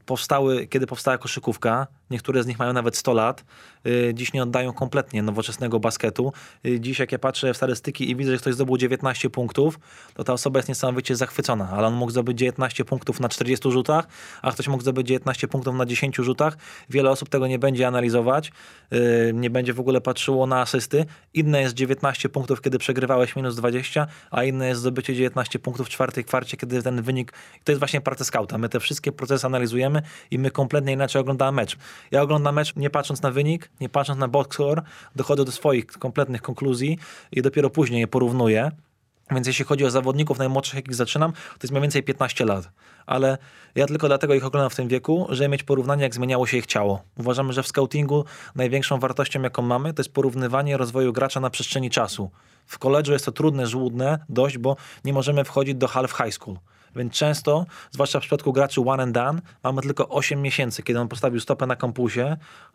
powstały, kiedy powstała koszykówka, niektóre z nich mają nawet 100 lat, dziś nie oddają kompletnie nowoczesnego basketu. Dziś jak ja patrzę w statystyki i widzę, że ktoś zdobył 19 punktów, to ta osoba jest niesamowicie zachwycona, ale on mógł zdobyć 19 punktów na 40 rzutach, a ktoś mógł zdobyć 19 punktów na 10 rzutach. Wiele osób tego nie będzie analizować, nie będzie w ogóle patrzyło na asysty. Inne jest 19 punktów, kiedy przegrywałeś minus 20, a inne jest zdobycie 19 punktów w czwartej kwarcie, kiedy ten wynik... To jest właśnie praca skauta. My te wszystkie procesy analizujemy i my kompletnie inaczej oglądamy mecz. Ja oglądam mecz nie patrząc na wynik, nie patrząc na box score, dochodzę do swoich kompletnych konkluzji i dopiero później je porównuję. Więc jeśli chodzi o zawodników najmłodszych, jakich zaczynam, to jest mniej więcej 15 lat. Ale ja tylko dlatego ich oglądam w tym wieku, żeby mieć porównanie, jak zmieniało się ich ciało. Uważamy, że w scoutingu największą wartością, jaką mamy, to jest porównywanie rozwoju gracza na przestrzeni czasu. W college'u jest to trudne, żmudne dość, bo nie możemy wchodzić do half high school. Więc często, zwłaszcza w przypadku graczy one and done, mamy tylko 8 miesięcy, kiedy on postawił stopę na kampusie,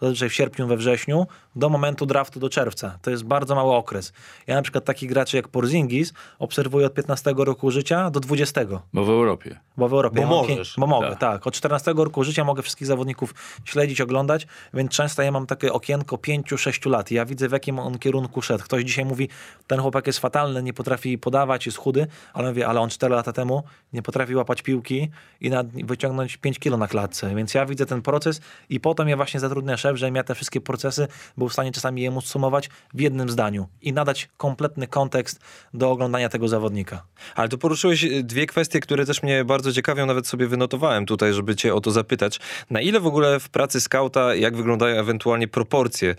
zazwyczaj w sierpniu, we wrześniu, do momentu draftu do czerwca. To jest bardzo mały okres. Ja na przykład takich graczy jak Porzingis obserwuję od 15 roku życia do 20. Bo w Europie. Bo ja możesz. Bo mogę, tak. Od 14 roku życia mogę wszystkich zawodników śledzić, oglądać, więc często ja mam takie okienko 5-6 lat. Ja widzę, w jakim on kierunku szedł. Ktoś dzisiaj mówi, ten chłopak jest fatalny, nie potrafi podawać, jest chudy, ale mówię, ale on 4 lata temu nie potrafi łapać piłki i wyciągnąć 5 kilo na klatce. Więc ja widzę ten proces i potem ja właśnie zatrudnia szef, że ja te wszystkie procesy był w stanie czasami je móc sumować w jednym zdaniu i nadać kompletny kontekst do oglądania tego zawodnika. Ale tu poruszyłeś dwie kwestie, które też mnie bardzo ciekawią, nawet sobie wynotowałem tutaj, żeby cię o to zapytać. Na ile w ogóle w pracy skauta, jak wyglądają ewentualnie proporcje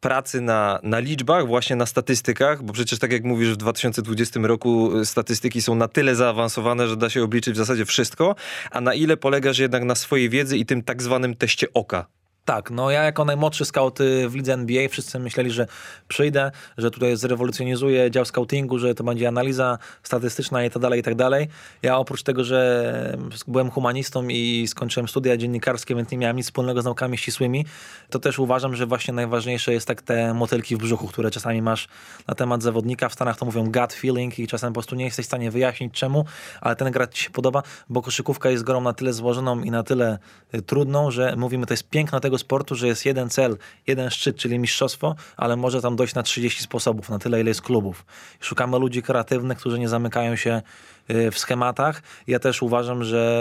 pracy na liczbach, właśnie na statystykach, bo przecież tak jak mówisz, w 2020 roku statystyki są na tyle zaawansowane, że da się obliczyć w zasadzie wszystko, a na ile polegasz jednak na swojej wiedzy i tym tak zwanym teście oka? Tak, no ja jako najmłodszy scout w lidze NBA, wszyscy myśleli, że przyjdę, że tutaj zrewolucjonizuję dział scoutingu, że to będzie analiza statystyczna i tak dalej, i tak dalej. Ja oprócz tego, że byłem humanistą i skończyłem studia dziennikarskie, więc nie miałem nic wspólnego z naukami ścisłymi, to też uważam, że właśnie najważniejsze jest tak te motylki w brzuchu, które czasami masz na temat zawodnika. W Stanach to mówią gut feeling i czasem po prostu nie jesteś w stanie wyjaśnić czemu, ale ten gracz ci się podoba, bo koszykówka jest grą na tyle złożoną i na tyle trudną, że mówimy, to jest piękno tego sportu, że jest jeden cel, jeden szczyt, czyli mistrzostwo, ale może tam dojść na 30 sposobów, na tyle, ile jest klubów. Szukamy ludzi kreatywnych, którzy nie zamykają się w schematach. Ja też uważam, że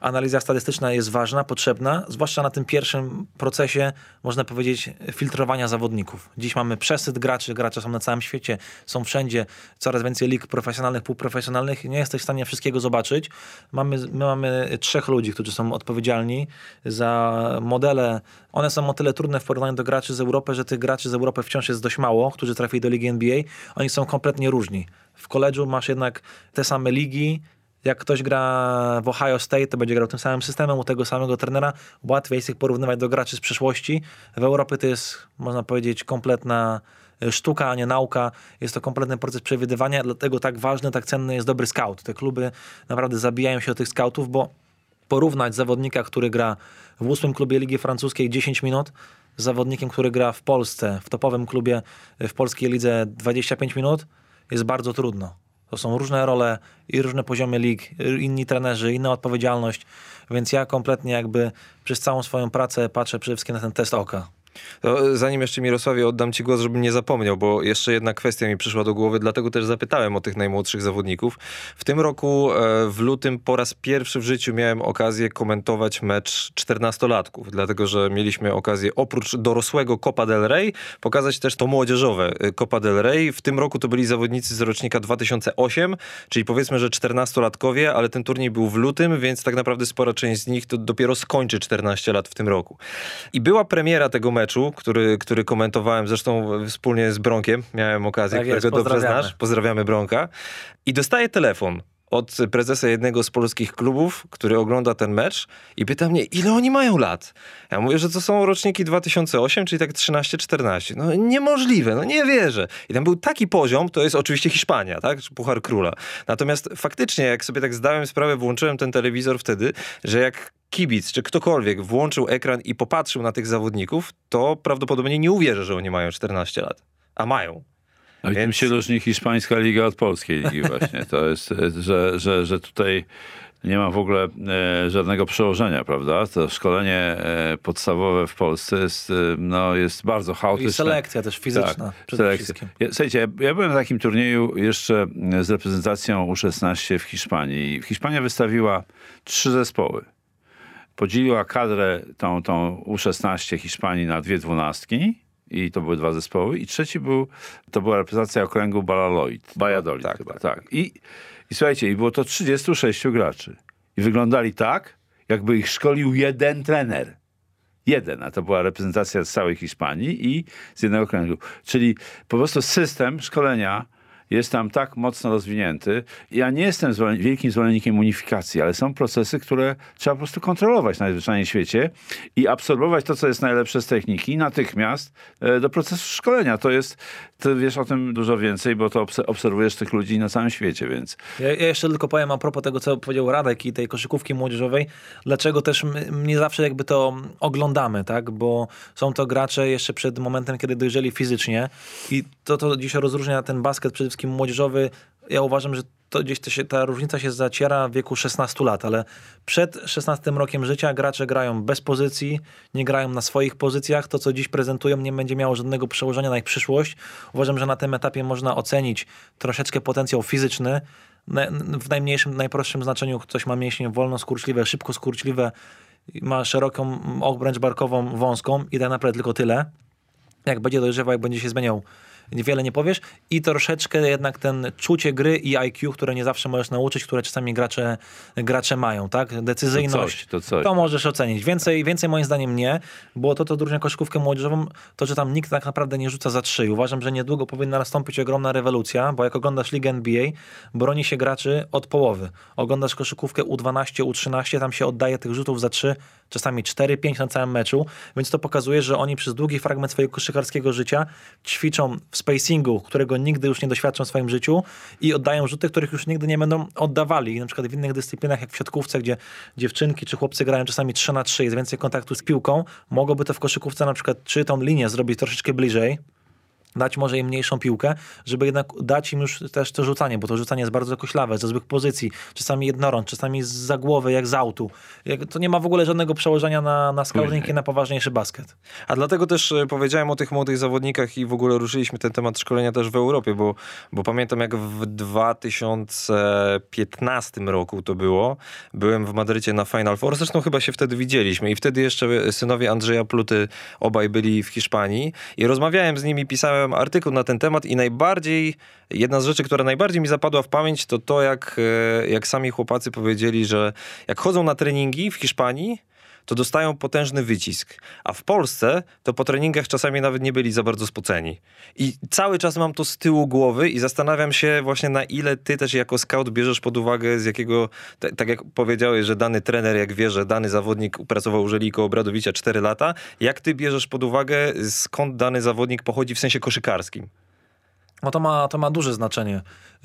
analiza statystyczna jest ważna, potrzebna, zwłaszcza na tym pierwszym procesie, można powiedzieć, filtrowania zawodników. Dziś mamy przesyt graczy, gracze są na całym świecie, są wszędzie, coraz więcej lig profesjonalnych, półprofesjonalnych, nie jesteś w stanie wszystkiego zobaczyć. My mamy 3 ludzi, którzy są odpowiedzialni za modele. One są o tyle trudne w porównaniu do graczy z Europy, że tych graczy z Europy wciąż jest dość mało, którzy trafili do ligi NBA. Oni są kompletnie różni. W college'u masz jednak te same ligi. Jak ktoś gra w Ohio State, to będzie grał tym samym systemem u tego samego trenera. Łatwiej jest ich porównywać do graczy z przeszłości. W Europie to jest, można powiedzieć, kompletna sztuka, a nie nauka. Jest to kompletny proces przewidywania, dlatego tak ważny, tak cenny jest dobry scout. Te kluby naprawdę zabijają się o tych scoutów, bo porównać zawodnika, który gra w 8 klubie Ligi Francuskiej 10 minut, z zawodnikiem, który gra w Polsce, w topowym klubie w polskiej lidze 25 minut, jest bardzo trudno. To są różne role i różne poziomy lig, inni trenerzy, inna odpowiedzialność, więc ja kompletnie jakby przez całą swoją pracę patrzę przede wszystkim na ten test oka. To zanim jeszcze, Mirosławie, oddam ci głos, żebym nie zapomniał, bo jeszcze jedna kwestia mi przyszła do głowy, dlatego też zapytałem o tych najmłodszych zawodników. W tym roku w lutym po raz pierwszy w życiu miałem okazję komentować mecz 14-latków, dlatego że mieliśmy okazję oprócz dorosłego Copa del Rey pokazać też to młodzieżowe Copa del Rey. W tym roku to byli zawodnicy z rocznika 2008, czyli powiedzmy, że 14-latkowie, ale ten turniej był w lutym, więc tak naprawdę spora część z nich to dopiero skończy 14 lat w tym roku. I była premiera tego meczu, który komentowałem zresztą wspólnie z Bronkiem. Miałem okazję, tak jest, którego dobrze znasz. Pozdrawiamy Bronka. I dostaję telefon od prezesa jednego z polskich klubów, który ogląda ten mecz i pyta mnie, ile oni mają lat. Ja mówię, że to są roczniki 2008, czyli tak 13-14. No niemożliwe, no nie wierzę. I tam był taki poziom, to jest oczywiście Hiszpania, tak? Puchar Króla. Natomiast faktycznie, jak sobie tak zdałem sprawę, włączyłem ten telewizor wtedy, że jak kibic czy ktokolwiek włączył ekran i popatrzył na tych zawodników, to prawdopodobnie nie uwierzy, że oni mają 14 lat. A mają. A więc... tym się różni hiszpańska liga od polskiej ligi właśnie. To jest, że tutaj nie ma w ogóle żadnego przełożenia, prawda? To szkolenie podstawowe w Polsce jest, no, jest bardzo chaotyczne. I selekcja też fizyczna, tak, przede wszystkim. Słuchajcie, ja byłem na takim turnieju jeszcze z reprezentacją U16 w Hiszpanii. Hiszpania wystawiła 3 zespoły. Podzieliła kadrę tą U16 Hiszpanii na 2 dwunastki i to były 2 zespoły. I trzeci to była reprezentacja okręgu Valladolid. Tak, chyba. Tak. I słuchajcie, i było to 36 graczy. I wyglądali tak, jakby ich szkolił jeden trener. Jeden, a to była reprezentacja z całej Hiszpanii i z jednego okręgu. Czyli po prostu system szkolenia jest tam tak mocno rozwinięty. Ja nie jestem wielkim zwolennikiem unifikacji, ale są procesy, które trzeba po prostu kontrolować na najzwyczajniej świecie i absorbować to, co jest najlepsze z techniki natychmiast do procesu szkolenia. To jest, ty wiesz o tym dużo więcej, bo to obserwujesz tych ludzi na całym świecie, więc... Ja jeszcze tylko powiem a propos tego, co powiedział Radek i tej koszykówki młodzieżowej, dlaczego też nie zawsze jakby to oglądamy, tak? Bo są to gracze jeszcze przed momentem, kiedy dojrzeli fizycznie i to dzisiaj rozróżnia ten basket przede wszystkim młodzieżowy. Ja uważam, że to gdzieś ta różnica się zaciera w wieku 16 lat, ale przed 16 rokiem życia gracze grają bez pozycji, nie grają na swoich pozycjach. To, co dziś prezentują, nie będzie miało żadnego przełożenia na ich przyszłość. Uważam, że na tym etapie można ocenić troszeczkę potencjał fizyczny. W najmniejszym, najprostszym znaczeniu ktoś ma mięśnie wolno skurczliwe, szybko skurczliwe, ma szeroką obręcz barkową, wąską i tak naprawdę tylko tyle. Jak będzie dojrzewał, jak będzie się zmieniał, wiele nie powiesz i troszeczkę jednak ten czucie gry i IQ, które nie zawsze możesz nauczyć, które czasami gracze mają, tak? Decyzyjność. To coś. To możesz ocenić. Więcej moim zdaniem nie, bo to odróżnia koszykówkę młodzieżową, to, że tam nikt tak naprawdę nie rzuca za 3. Uważam, że niedługo powinna nastąpić ogromna rewolucja, bo jak oglądasz ligę NBA, broni się graczy od połowy. Oglądasz koszykówkę U12, U13, tam się oddaje tych rzutów za 3, czasami 4-5 na całym meczu, więc to pokazuje, że oni przez długi fragment swojego koszykarskiego życia ćwiczą w spacingu, którego nigdy już nie doświadczą w swoim życiu i oddają rzuty, których już nigdy nie będą oddawali. I na przykład w innych dyscyplinach, jak w siatkówce, gdzie dziewczynki czy chłopcy grają czasami 3-3, jest więcej kontaktu z piłką, mogłoby to w koszykówce na przykład czy tą linię zrobić troszeczkę bliżej, dać może im mniejszą piłkę, żeby jednak dać im już też to rzucanie, bo to rzucanie jest bardzo koślawe, ze złych pozycji, czasami jednorącz, czasami za głowy, jak z autu. To nie ma w ogóle żadnego przełożenia na scouting i na poważniejszy basket. A dlatego też powiedziałem o tych młodych zawodnikach i w ogóle ruszyliśmy ten temat szkolenia też w Europie, bo pamiętam, jak w 2015 roku to było. Byłem w Madrycie na Final Four, zresztą chyba się wtedy widzieliśmy i wtedy jeszcze synowie Andrzeja Pluty obaj byli w Hiszpanii i rozmawiałem z nimi, pisałem artykuł na ten temat i jedna z rzeczy, która najbardziej mi zapadła w pamięć, to jak sami chłopacy powiedzieli, że jak chodzą na treningi w Hiszpanii, to dostają potężny wycisk. A w Polsce to po treningach czasami nawet nie byli za bardzo spoceni. I cały czas mam to z tyłu głowy i zastanawiam się właśnie, na ile ty też jako scout bierzesz pod uwagę, z jakiego, tak jak powiedziałeś, że dany trener, jak wie, że dany zawodnik pracował u Żeljka Obradovicia 4 lata, jak ty bierzesz pod uwagę, skąd dany zawodnik pochodzi w sensie koszykarskim? No to ma duże znaczenie.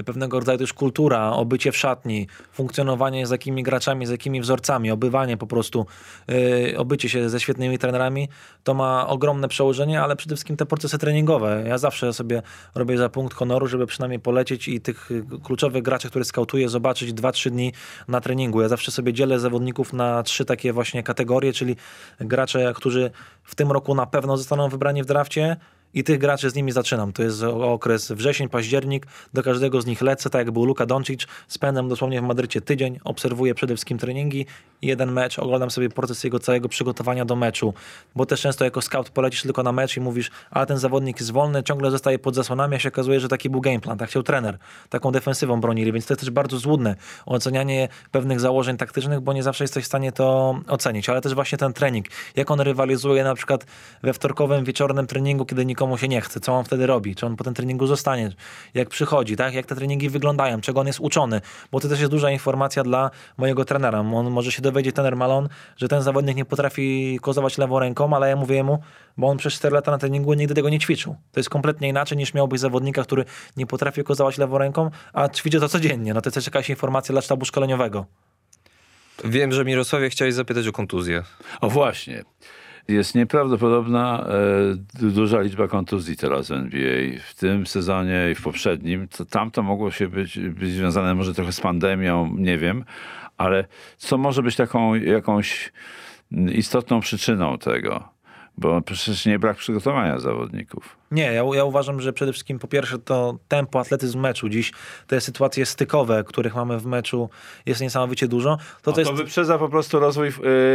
Pewnego rodzaju też kultura, obycie w szatni, funkcjonowanie z jakimi graczami, z jakimi wzorcami, obywanie po prostu, obycie się ze świetnymi trenerami, to ma ogromne przełożenie, ale przede wszystkim te procesy treningowe. Ja zawsze sobie robię za punkt honoru, żeby przynajmniej polecieć i tych kluczowych graczy, które skautuję, zobaczyć 2-3 dni na treningu. Ja zawsze sobie dzielę zawodników na 3 takie właśnie kategorie, czyli gracze, którzy w tym roku na pewno zostaną wybrani w drafcie, i tych graczy z nimi zaczynam. To jest okres wrzesień, październik. Do każdego z nich lecę, tak jak był Luka Dončić. Spędzam dosłownie w Madrycie tydzień, obserwuję przede wszystkim treningi, jeden mecz, oglądam sobie proces jego całego przygotowania do meczu. Bo też często jako scout polecisz tylko na mecz i mówisz, ale ten zawodnik jest wolny, ciągle zostaje pod zasłonami, a się okazuje, że taki był game plan, tak chciał trener. Taką defensywą bronili, więc to jest też bardzo złudne ocenianie pewnych założeń taktycznych, bo nie zawsze jesteś w stanie to ocenić. Ale też właśnie ten trening, jak on rywalizuje na przykład we wtorkowym, wieczornym treningu, kiedy komu się nie chce, co on wtedy robi, czy on po tym treningu zostanie, jak przychodzi, tak? Jak te treningi wyglądają, czego on jest uczony, bo to też jest duża informacja dla mojego trenera. On może się dowiedzieć, trener Malone, że ten zawodnik nie potrafi kozować lewą ręką, ale ja mówię mu, bo on przez 4 lata na treningu nigdy tego nie ćwiczył. To jest kompletnie inaczej niż miałbyś zawodnika, który nie potrafi kozować lewą ręką, a ćwiczy to codziennie. No to jest też jakaś informacja dla sztabu szkoleniowego. Wiem, że Mirosławie chciałeś zapytać o kontuzję. O właśnie. Jest nieprawdopodobna duża liczba kontuzji teraz w NBA. W tym sezonie i w poprzednim. Tamto mogło się być związane może trochę z pandemią, nie wiem. Ale co może być taką jakąś istotną przyczyną tego? Bo przecież nie brak przygotowania zawodników. Nie, ja uważam, że przede wszystkim po pierwsze to tempo, atletyzm meczu. Dziś te sytuacje stykowe, których mamy w meczu, jest niesamowicie dużo. To wyprzedza po prostu rozwój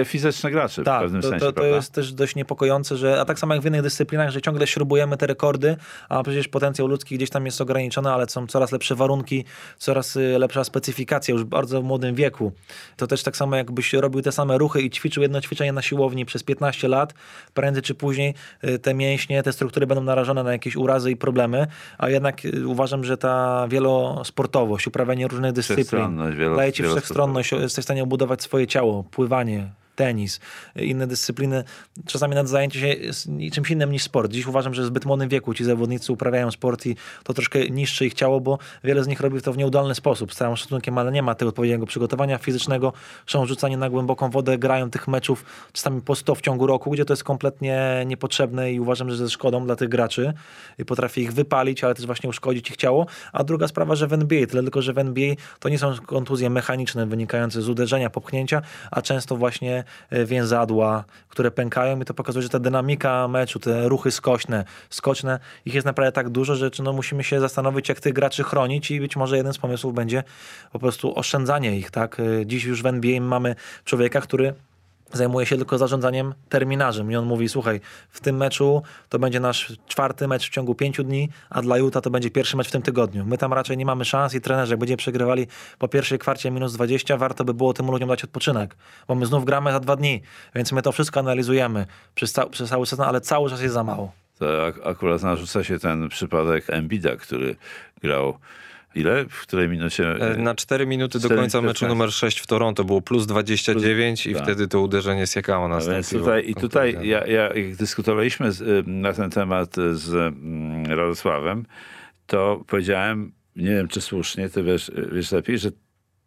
fizyczny graczy w pewnym sensie. Tak, to jest też dość niepokojące, że, a tak samo jak w innych dyscyplinach, że ciągle śrubujemy te rekordy, a przecież potencjał ludzki gdzieś tam jest ograniczony, ale są coraz lepsze warunki, coraz lepsza specyfikacja już w bardzo młodym wieku. To też tak samo jakbyś robił te same ruchy i ćwiczył jedno ćwiczenie na siłowni przez 15 lat, prędzej czy później te mięśnie, te struktury będą narażone na jakieś urazy i problemy, a jednak uważam, że ta wielosportowość, uprawianie różnych dyscyplin, daje ci wszechstronność, jesteś w stanie obudować swoje ciało, pływanie, tenis, inne dyscypliny. Czasami nawet zajęcie się czymś innym niż sport. Dziś uważam, że w zbyt młodym wieku ci zawodnicy uprawiają sport i to troszkę niszczy ich ciało, bo wiele z nich robi to w nieudolny sposób. Z całym szacunkiem, ale nie ma tego odpowiedniego przygotowania fizycznego. Są rzucani na głęboką wodę, grają tych meczów czasami po 100 w ciągu roku, gdzie to jest kompletnie niepotrzebne i uważam, że ze szkodą dla tych graczy. Potrafi ich wypalić, ale też właśnie uszkodzić ich ciało. A druga sprawa, że w NBA, tyle tylko, że w NBA to nie są kontuzje mechaniczne wynikające z uderzenia, popchnięcia, a często właśnie więzadła, które pękają i to pokazuje, że ta dynamika meczu, te ruchy skoczne, ich jest naprawdę tak dużo, że musimy się zastanowić, jak tych graczy chronić i być może jeden z pomysłów będzie po prostu oszczędzanie ich. Tak? Dziś już w NBA mamy człowieka, który zajmuje się tylko zarządzaniem terminarzem i on mówi, słuchaj, w tym meczu to będzie nasz 4. mecz w ciągu 5 dni, a dla Utah to będzie 1. mecz w tym tygodniu. My tam raczej nie mamy szans i trenerzy, jak będziemy przegrywali po pierwszej kwarcie -20, warto by było tym ludziom dać odpoczynek, bo my znów gramy za 2 dni, więc my to wszystko analizujemy przez cały sezon, ale cały czas jest za mało. Tak, akurat narzuca się ten przypadek Embida, który grał ile? W której minucie? Na 4 minuty do końca meczu numer 6 w Toronto było +29 i wtedy to uderzenie Siakama nastąpiło. I tutaj jak dyskutowaliśmy na ten temat z Radosławem, to powiedziałem, nie wiem czy słusznie, ty wiesz lepiej, że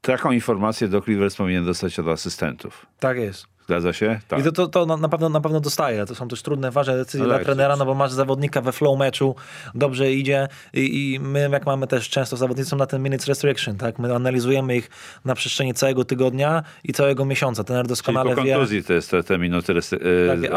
taką informację do Clippers powinien dostać od asystentów. Tak jest. Zgadza się? Tak. I to na pewno dostaje. To są też trudne, ważne decyzje dla trenera, no bo masz zawodnika we flow meczu, dobrze idzie i my, jak mamy też często zawodnicy na ten minutes restriction, tak? My analizujemy ich na przestrzeni całego tygodnia i całego miesiąca. Trener doskonale wie. Po kontuzji to jest te minuty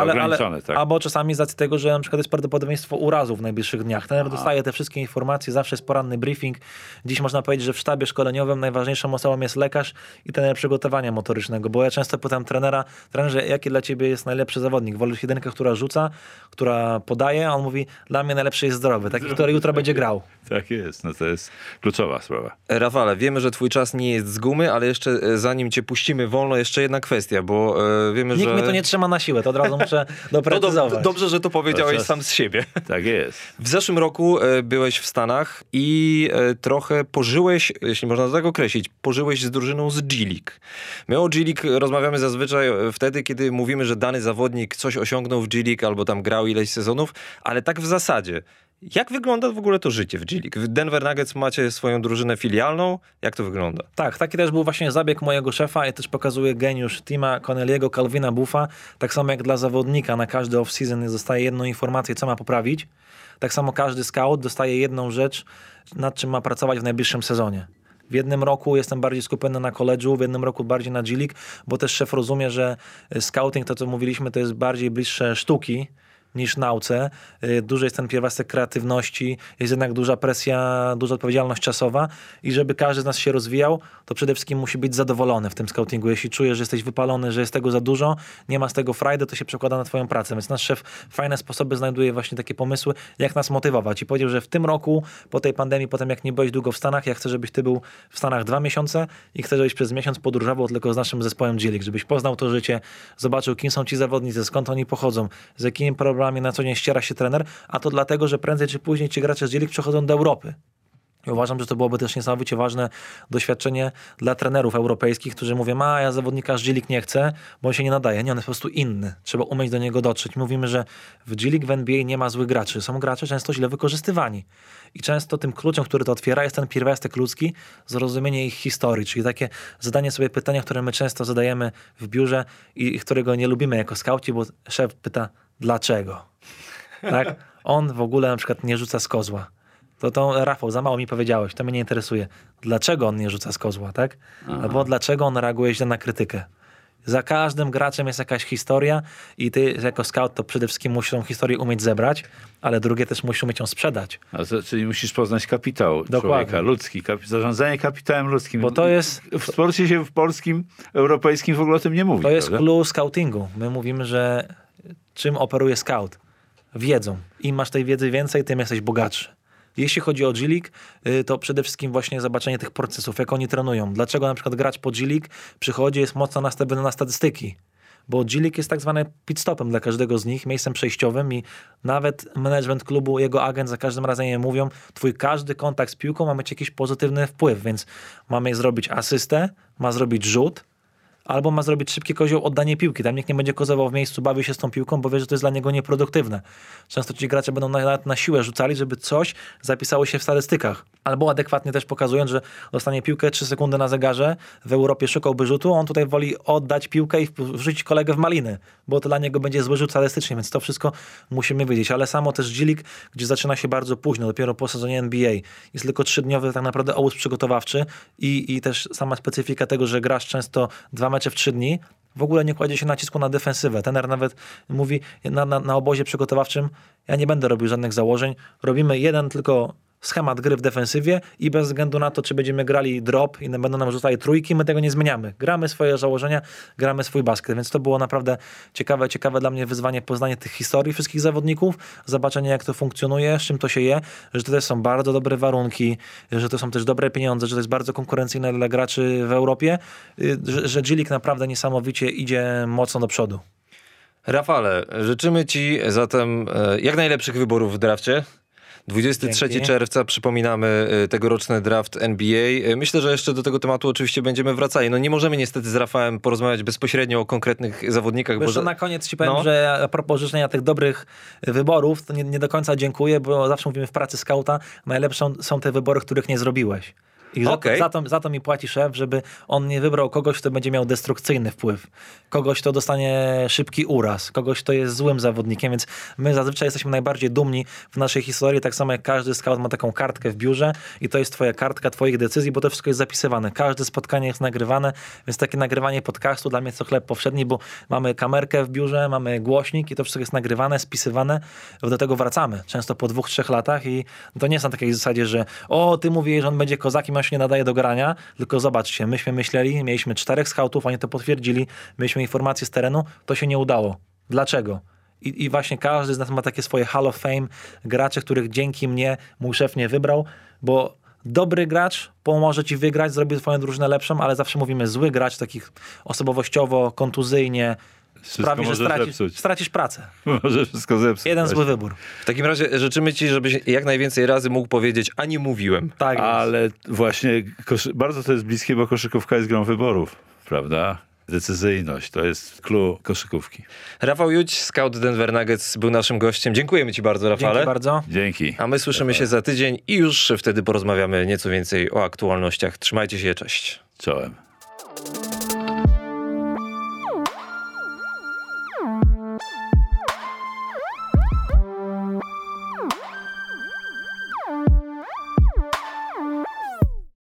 ograniczone, tak? Albo czasami z racji tego, że na przykład jest prawdopodobieństwo urazów w najbliższych dniach. Trener dostaje te wszystkie informacje, zawsze jest poranny briefing. Dziś można powiedzieć, że w sztabie szkoleniowym najważniejszą osobą jest lekarz i trener przygotowania motorycznego, bo ja często pytam trenera, trenerze, jaki dla ciebie jest najlepszy zawodnik? Wolisz jedynkę, która rzuca, która podaje? A on mówi, dla mnie najlepszy jest zdrowy, taki, który jutro będzie grał. Tak jest, no to jest kluczowa sprawa. Rafale, wiemy, że twój czas nie jest z gumy, ale jeszcze zanim cię puścimy wolno, jeszcze jedna kwestia, bo wiemy, że... Nikt mnie to nie trzyma na siłę, to od razu muszę doprecyzować. Dobrze, że to powiedziałeś sam z siebie. Tak jest. W zeszłym roku byłeś w Stanach i trochę pożyłeś, jeśli można tak określić, pożyłeś z drużyną z G-League. My o G-League rozmawiamy zazwyczaj wtedy, kiedy mówimy, że dany zawodnik coś osiągnął w G-League albo tam grał ileś sezonów, ale tak w zasadzie. Jak wygląda w ogóle to życie w G-League? W Denver Nuggets macie swoją drużynę filialną. Jak to wygląda? Tak, taki też był właśnie zabieg mojego szefa i też pokazuje geniusz Tima Connelly'ego, Calvina Bootha. Tak samo jak dla zawodnika na każdy off-season dostaje jedną informację, co ma poprawić. Tak samo każdy scout dostaje jedną rzecz, nad czym ma pracować w najbliższym sezonie. W jednym roku jestem bardziej skupiony na college'u, w jednym roku bardziej na G League, bo też szef rozumie, że scouting, to co mówiliśmy, to jest bardziej bliższe sztuki niż nauce. Duży jest ten pierwiastek kreatywności, jest jednak duża presja, duża odpowiedzialność czasowa i żeby każdy z nas się rozwijał, to przede wszystkim musi być zadowolony w tym scoutingu. Jeśli czujesz, że jesteś wypalony, że jest tego za dużo, nie ma z tego frajdy, to się przekłada na twoją pracę. Więc nasz szef w fajne sposoby znajduje właśnie takie pomysły, jak nas motywować. I powiedział, że w tym roku, po tej pandemii, potem jak nie byłeś długo w Stanach, ja chcę, żebyś ty był w Stanach 2 miesiące i chcę, żebyś przez miesiąc podróżował tylko z naszym zespołem G League, żebyś poznał to życie, zobaczył, kim są ci zawodnicy, skąd oni pochodzą, z jakimi problemami na co dzień ściera się trener, a to dlatego, że prędzej czy później ci gracze z G League przechodzą do Europy. Uważam, że to byłoby też niesamowicie ważne doświadczenie dla trenerów europejskich, którzy mówią, ja zawodnika z G League nie chcę, bo on się nie nadaje. Nie, on jest po prostu inny. Trzeba umieć do niego dotrzeć. Mówimy, że w G League, w NBA nie ma złych graczy. Są gracze często źle wykorzystywani. I często tym kluczem, który to otwiera, jest ten pierwiastek ludzki, zrozumienie ich historii. Czyli takie zadanie sobie pytania, które my często zadajemy w biurze i którego nie lubimy jako skauci, bo szef pyta, dlaczego? Tak? On w ogóle na przykład nie rzuca z kozła. To Rafał, za mało mi powiedziałeś, to mnie nie interesuje. Dlaczego on nie rzuca z kozła, tak? Albo dlaczego on reaguje źle na krytykę? Za każdym graczem jest jakaś historia i ty jako scout to przede wszystkim musisz tą historię umieć zebrać, ale drugie też musisz umieć ją sprzedać. Czyli musisz poznać kapitał człowieka, ludzki, zarządzanie kapitałem ludzkim. Bo to jest... W sporcie się w polskim, europejskim w ogóle o tym nie mówi. To jest clue scoutingu. My mówimy, że czym operuje scout? Wiedzą. Im masz tej wiedzy więcej, tym jesteś bogatszy. Jeśli chodzi o G League, to przede wszystkim właśnie zobaczenie tych procesów, jak oni trenują. Dlaczego na przykład gracz po G League przychodzi, jest mocno nastawiony na statystyki? Bo G League jest tak zwane pit stopem dla każdego z nich, miejscem przejściowym i nawet management klubu, jego agent za każdym razem mówią, twój każdy kontakt z piłką ma mieć jakiś pozytywny wpływ, więc mamy zrobić asystę, ma zrobić rzut, albo ma zrobić szybkie kozioł oddanie piłki. Tam nikt nie będzie kozował w miejscu, bawił się z tą piłką, bo wie, że to jest dla niego nieproduktywne. Często ci gracze będą na siłę rzucali, żeby coś zapisało się w statystykach. Albo adekwatnie też pokazując, że dostanie piłkę 3 sekundy na zegarze, w Europie szukałby rzutu, on tutaj woli oddać piłkę i wrzucić kolegę w maliny, bo to dla niego będzie zły rzut statystycznie, więc to wszystko musimy wiedzieć. Ale samo też G League, gdzie zaczyna się bardzo późno, dopiero po sezonie NBA. Jest tylko 3-dniowy tak naprawdę obóz przygotowawczy i też sama specyfika tego, że grasz często 2 mecze w 3 dni, w ogóle nie kładzie się nacisku na defensywę. Trener nawet mówi na obozie przygotowawczym, ja nie będę robił żadnych założeń, robimy jeden tylko schemat gry w defensywie i bez względu na to, czy będziemy grali drop i będą nam rzucali trójki, my tego nie zmieniamy. Gramy swoje założenia, gramy swój basket, więc to było naprawdę ciekawe dla mnie wyzwanie, poznanie tych historii wszystkich zawodników, zobaczenie jak to funkcjonuje, z czym to się je, że to też są bardzo dobre warunki, że to są też dobre pieniądze, że to jest bardzo konkurencyjne dla graczy w Europie, że G League naprawdę niesamowicie idzie mocno do przodu. Rafale, życzymy Ci zatem jak najlepszych wyborów w drafcie. 23 czerwca przypominamy tegoroczny draft NBA. Myślę, że jeszcze do tego tematu oczywiście będziemy wracali. No nie możemy niestety z Rafałem porozmawiać bezpośrednio o konkretnych zawodnikach. Bo na koniec ci powiem, że a propos życzenia tych dobrych wyborów, to nie do końca dziękuję, bo zawsze mówimy w pracy skauta, najlepsze są te wybory, których nie zrobiłeś. I za to mi płaci szef, żeby on nie wybrał kogoś, kto będzie miał destrukcyjny wpływ. Kogoś, kto dostanie szybki uraz. Kogoś, kto jest złym zawodnikiem. Więc my zazwyczaj jesteśmy najbardziej dumni w naszej historii. Tak samo jak każdy scout ma taką kartkę w biurze i to jest twoja kartka twoich decyzji, bo to wszystko jest zapisywane. Każde spotkanie jest nagrywane, więc takie nagrywanie podcastu dla mnie jest to chleb powszedni, bo mamy kamerkę w biurze, mamy głośnik i to wszystko jest nagrywane, spisywane. Do tego wracamy. Często po 2-3 latach i to nie jest na takiej zasadzie, że ty mówisz, że on będzie kozakiem, się nie nadaje do grania, tylko zobaczcie, myśmy myśleli, mieliśmy 4 scoutów, oni to potwierdzili, mieliśmy informacje z terenu, to się nie udało. Dlaczego? I właśnie każdy z nas ma takie swoje Hall of Fame graczy, których dzięki mnie mój szef nie wybrał, bo dobry gracz pomoże ci wygrać, zrobi twoją drużynę lepszą, ale zawsze mówimy zły gracz, takich osobowościowo, kontuzyjnie, sprawi, że stracisz pracę. Może wszystko zepsuć. Jeden zły wybór. W takim razie życzymy ci, żebyś jak najwięcej razy mógł powiedzieć, a nie mówiłem. Tak. Ale właśnie bardzo to jest bliskie, bo koszykówka jest grą wyborów, prawda? Decyzyjność, to jest clue koszykówki. Rafał Jódź, scout Denver Nuggets, był naszym gościem. Dziękujemy ci bardzo, Rafale. Dzięki bardzo. Dzięki. A my słyszymy się za tydzień i już wtedy porozmawiamy nieco więcej o aktualnościach. Trzymajcie się, cześć. Czołem.